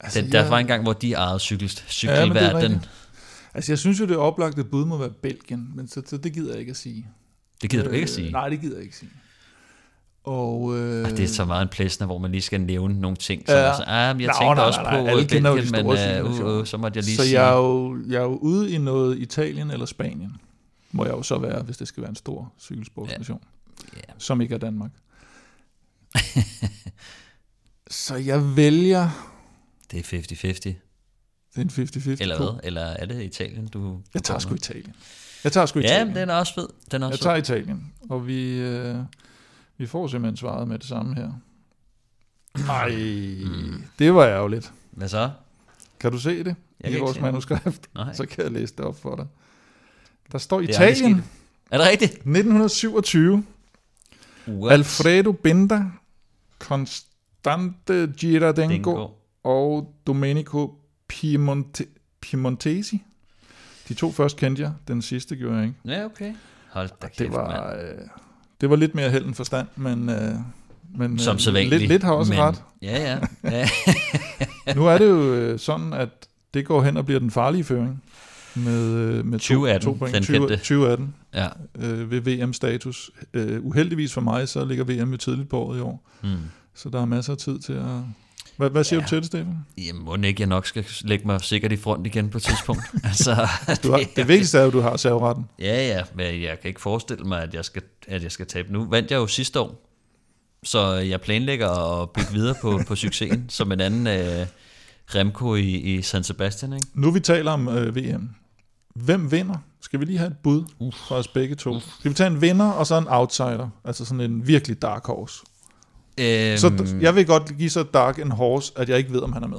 Altså, den, der jeg... var en gang, hvor de ejede cykel, cykelverden. Ja, altså, jeg synes jo, det oplagte bud må være Belgien, men så, så det gider jeg ikke at sige. Det gider øh, du ikke at sige? Nej, det gider jeg ikke at sige. Og, øh... Arh, det er så meget en plæsner, hvor man lige skal nævne nogle ting. Som ja. altså, ah, jeg Nå, tænkte nej, nej, også nej, nej. på Belgien, men uh, uh, uh, uh, så måtte jeg lige så sige. Så jeg er, jo, jeg er jo ude i noget Italien eller Spanien, må jeg jo så være, hvis det skal være en stor cykelsportsnation, ja. yeah. som ikke er Danmark. Så jeg vælger... Det er halvtreds halvtreds. Det er en halvtreds halvtreds. Eller hvad? Eller er det Italien, du... Jeg tager sgu Italien. Jeg tager sgu Italien. Ja, den er også fed. Den er også jeg tager fed. Italien, og vi... Øh... Vi får simpelthen svaret med det samme her. Nej, mm. det var ærgerligt. Hvad så? Kan du se det? Jeg I vores manuskript. Så kan jeg læse det op for dig. Der står det Italien. Er, er det rigtigt? nitten syvogtyve. What? Alfredo Binda, Constante Girardengo Dingo. og Domenico Piemonte, Piemontesi. De to først kendte jeg. Den sidste gjorde jeg ikke. Ja, okay. Hold da kæft, det var... Øh, Det var lidt mere held end forstand, men, øh, men som så vanligt, lidt, lidt har også men, ret. Ja, ja. ja. Nu er det jo sådan, at det går hen og bliver den farlige føring med, med to, tyve atten, to point, tyve, tyve atten ja. øh, ved V M-status. Øh, uheldigvis for mig, så ligger V M jo tidligt på året i år, mm. så der er masser af tid til at... Hvad, hvad siger ja. du til det, Stefan? Jamen, må ikke, jeg nok skal lægge mig sikkert i front igen på et tidspunkt. altså, du har, det, det vigtigste er jo, at du har serveretten. Ja, ja, men jeg kan ikke forestille mig, at jeg skal, at jeg skal tabe nu. Vandt jeg jo sidste år, så jeg planlægger at bygge videre på, på succesen, som en anden øh, Remco i, i San Sebastian. Ikke? Nu vi taler om øh, V M. Hvem vinder? Skal vi lige have et bud Uf. for os begge to? Uf. Skal vi tage en vinder og så en outsider? Altså sådan en virkelig dark horse. Øhm, så jeg vil godt give så dark en horse, at jeg ikke ved, om han er med.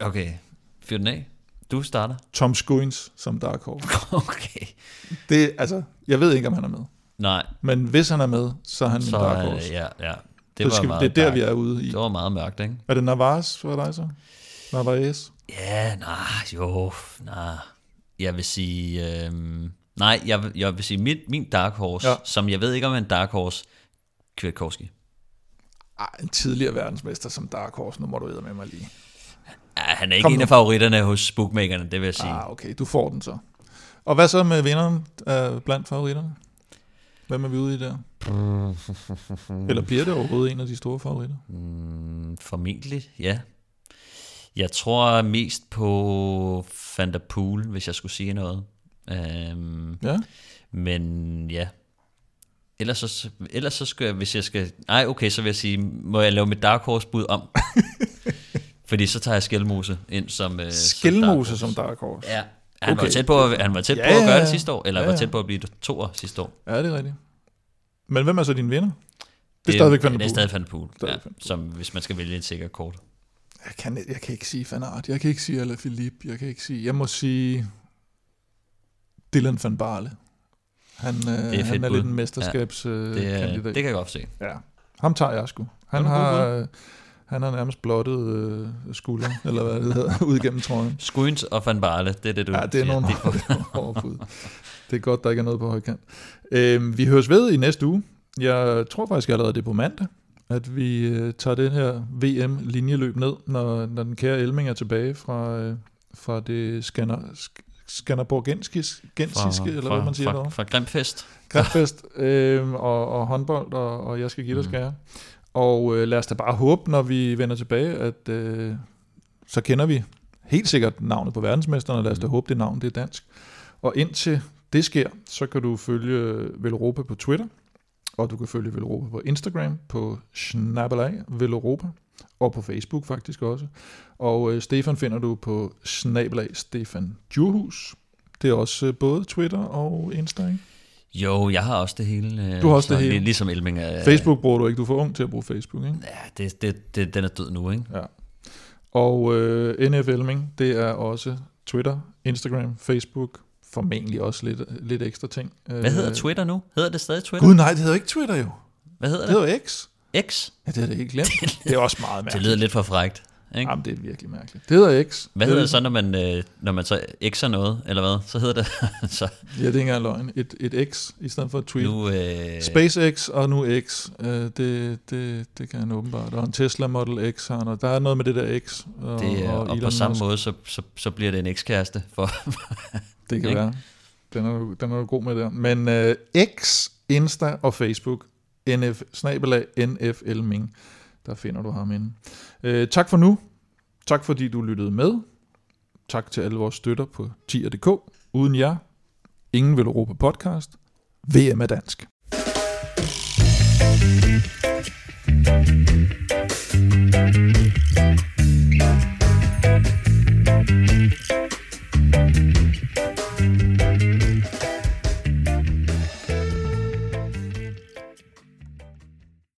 Okay, fyr den af. Du starter. Tom Skuins som dark horse. Okay. Det, altså, jeg ved ikke, om han er med. Nej. Men hvis han er med, så er han så, en dark horse. Ja, ja. Det, var skal, meget det er der, dark. vi er ude i. Det var meget mørkt, ikke? Er det Narvaez for dig så? Narvaez? Ja, nej, jo, nej. Jeg vil sige, øhm, nej, jeg, jeg vil sige, mit, min dark horse, ja. som jeg ved ikke, om er en dark horse, Kwiatkowski. En tidligere verdensmester som dark horse, nu må du æde med mig lige. Ja, han er ikke Kom en nu. af favoritterne hos bookmakerne, det vil jeg sige. Ah, okay, du får den så. Og hvad så med vinderen øh, blandt favoritterne? Hvem er vi ude i der? Eller bliver det overhovedet en af de store favoritter? Mm, formentlig, ja. Jeg tror mest på Van der Poel, hvis jeg skulle sige noget. Øhm, ja. Men ja... Ellers så, ellers så skal jeg, hvis jeg skal... Nej, okay, så vil jeg sige, må jeg lave mit dark horse bud om? Fordi så tager jeg Skjelmose ind som... Skjelmose som dark horse? Ja, han okay. var tæt, på, han var tæt ja, på at gøre det sidste år, eller ja, ja. var tæt på at blive toer sidste år. Ja, det er rigtigt. Men hvem er så din vinder? Det er stadigvæk Van der Poel. Det er stadig Van der Poel, ja, som hvis man skal vælge et sikkert kort. Jeg kan, jeg kan ikke sige Van Aert, jeg kan ikke sige Alaphilippe, jeg kan ikke sige... Jeg må sige Dylan van Barle. Han, det er, han er lidt en mesterskabskandidat. Ja, det, det kan jeg godt se. Ja. Ham tager jeg sgu. Han, han, har, han har nærmest blottet øh, skulder, eller hvad det hedder, ud gennem trøjen. Skuins og Van Barle, det er det, du ja, det er nogle overbud. Det er godt, der ikke er noget på højkant. Øhm, vi høres ved i næste uge. Jeg tror faktisk allerede, det er på mandag, at vi øh, tager den her V M-linjeløb ned, når, når den kære Elming er tilbage fra, øh, fra det scanner... Sk- Skanderborg-gensiske, fra, eller fra, hvad man siger. Fra, fra Grimfest. Grimfest, øh, og, og håndbold, og, og jeg skal give dig mm. skære. Og øh, lad os da bare håbe, når vi vender tilbage, at øh, så kender vi helt sikkert navnet på verdensmesteren, og lad os da mm. håbe, det navn det er dansk. Og indtil det sker, så kan du følge Veloropa på Twitter, og du kan følge Veloropa på Instagram, på Snappelag Veloropa, og på Facebook faktisk også. Og øh, Stefan finder du på snabel-a Stefan Djurhus. Det er også øh, både Twitter og Insta, ikke? Jo, jeg har også det hele. Øh, du har også det hele. Ligesom Elming. Øh, Facebook bruger du ikke. Du er for ung til at bruge Facebook, ikke? Ja, det, det, det, den er død nu, ikke? Ja. Og øh, N F Elming, det er også Twitter, Instagram, Facebook, formentlig også lidt, lidt ekstra ting. Hvad hedder Twitter nu? Hedder det stadig Twitter? Gud nej, det hedder ikke Twitter jo. Hvad hedder det? Det hedder X. X? Ja, det er det ikke glemt. Det, det er også meget mærkeligt. Det lyder lidt for frækt. Ikke? Jamen, det er virkelig mærkeligt. Det hedder X. Hvad hedder det så, når man, øh, når man så X'er noget, eller hvad? Så hedder det så... Ja, det er ikke engang løgn. Et, et X, i stedet for et tweet. Nu, øh... SpaceX og nu X. Øh, det, det, det kan han åbenbart. Og en Tesla Model X har noget. Der er noget med det der X. Og, det, og, og, og på samme måde, så, så, så bliver det en X-kæreste for... det kan ikke? Være. Den er, den er du god med der. Men øh, X, Insta og Facebook. N F, snabelag N F Elming. Der finder du ham inde. Øh, tak for nu. Tak fordi du lyttede med. Tak til alle vores støtter på tier punktum d k. Uden jer, ingen vil Europa podcast. V M er dansk.